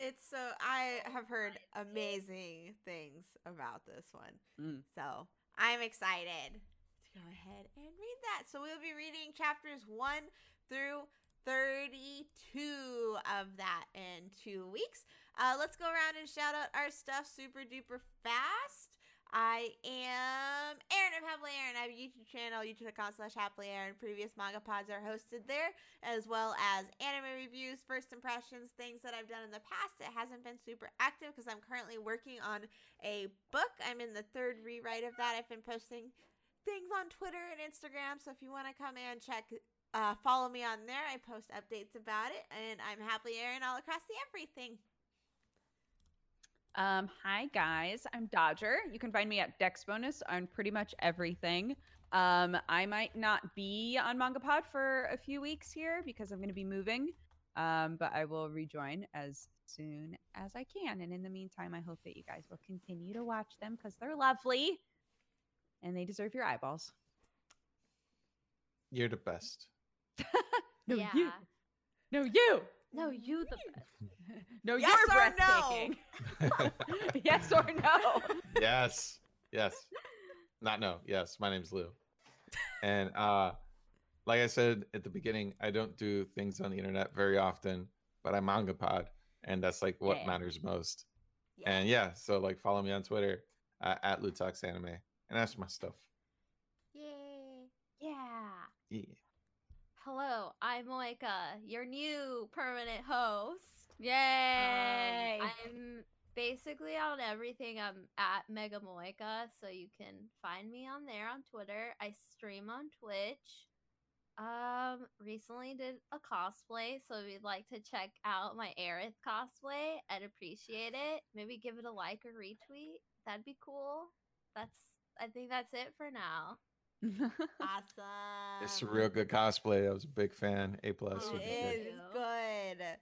It's so I have heard amazing things about this one, mm. so I'm excited to go ahead and read that. So we'll be reading chapters one through thirty-two of that in two weeks. Uh, let's go around and shout out our stuff super duper fast. I am Erin of happilyerin. I have a YouTube channel, youtube dot com slash happilyerin. Previous manga pods are hosted there, as well as anime reviews, first impressions, things that I've done in the past. It hasn't been super active because I'm currently working on a book. I'm in the third rewrite of that. I've been posting things on Twitter and Instagram, so if you want to come and check, uh, follow me on there. I post updates about it, and I'm happilyerin all across the everything. Um, hi guys, I'm Dodger. You can find me at Dex Bonus on pretty much everything. Um, I might not be on MangaPod for a few weeks here because I'm going to be moving, um, but I will rejoin as soon as I can. And in the meantime, I hope that you guys will continue to watch them because they're lovely and they deserve your eyeballs. You're the best. No, yeah. you. No, you. No, you the best. No, yes you're breathtaking. No. Yes or no? Yes. Yes. Not no. Yes, my name's Lou. And uh, like I said at the beginning, I don't do things on the internet very often, but I'm MangaPod, and that's like what yeah. matters most. Yeah. And yeah, so like follow me on Twitter uh, at lutoxanime, and that's my stuff. Yay! Yeah. Yeah. Hello, I'm Moeka, your new permanent host. Yay! Um, I'm basically on everything. I'm at Mega Moeka, so you can find me on there on Twitter. I stream on Twitch. Um, recently did a cosplay, so if you'd like to check out my Aerith cosplay, I'd appreciate it. Maybe give it a like or retweet. That'd be cool. That's. I think that's it for now. Awesome. It's a real good cosplay. I was a big fan. A plus. It is good.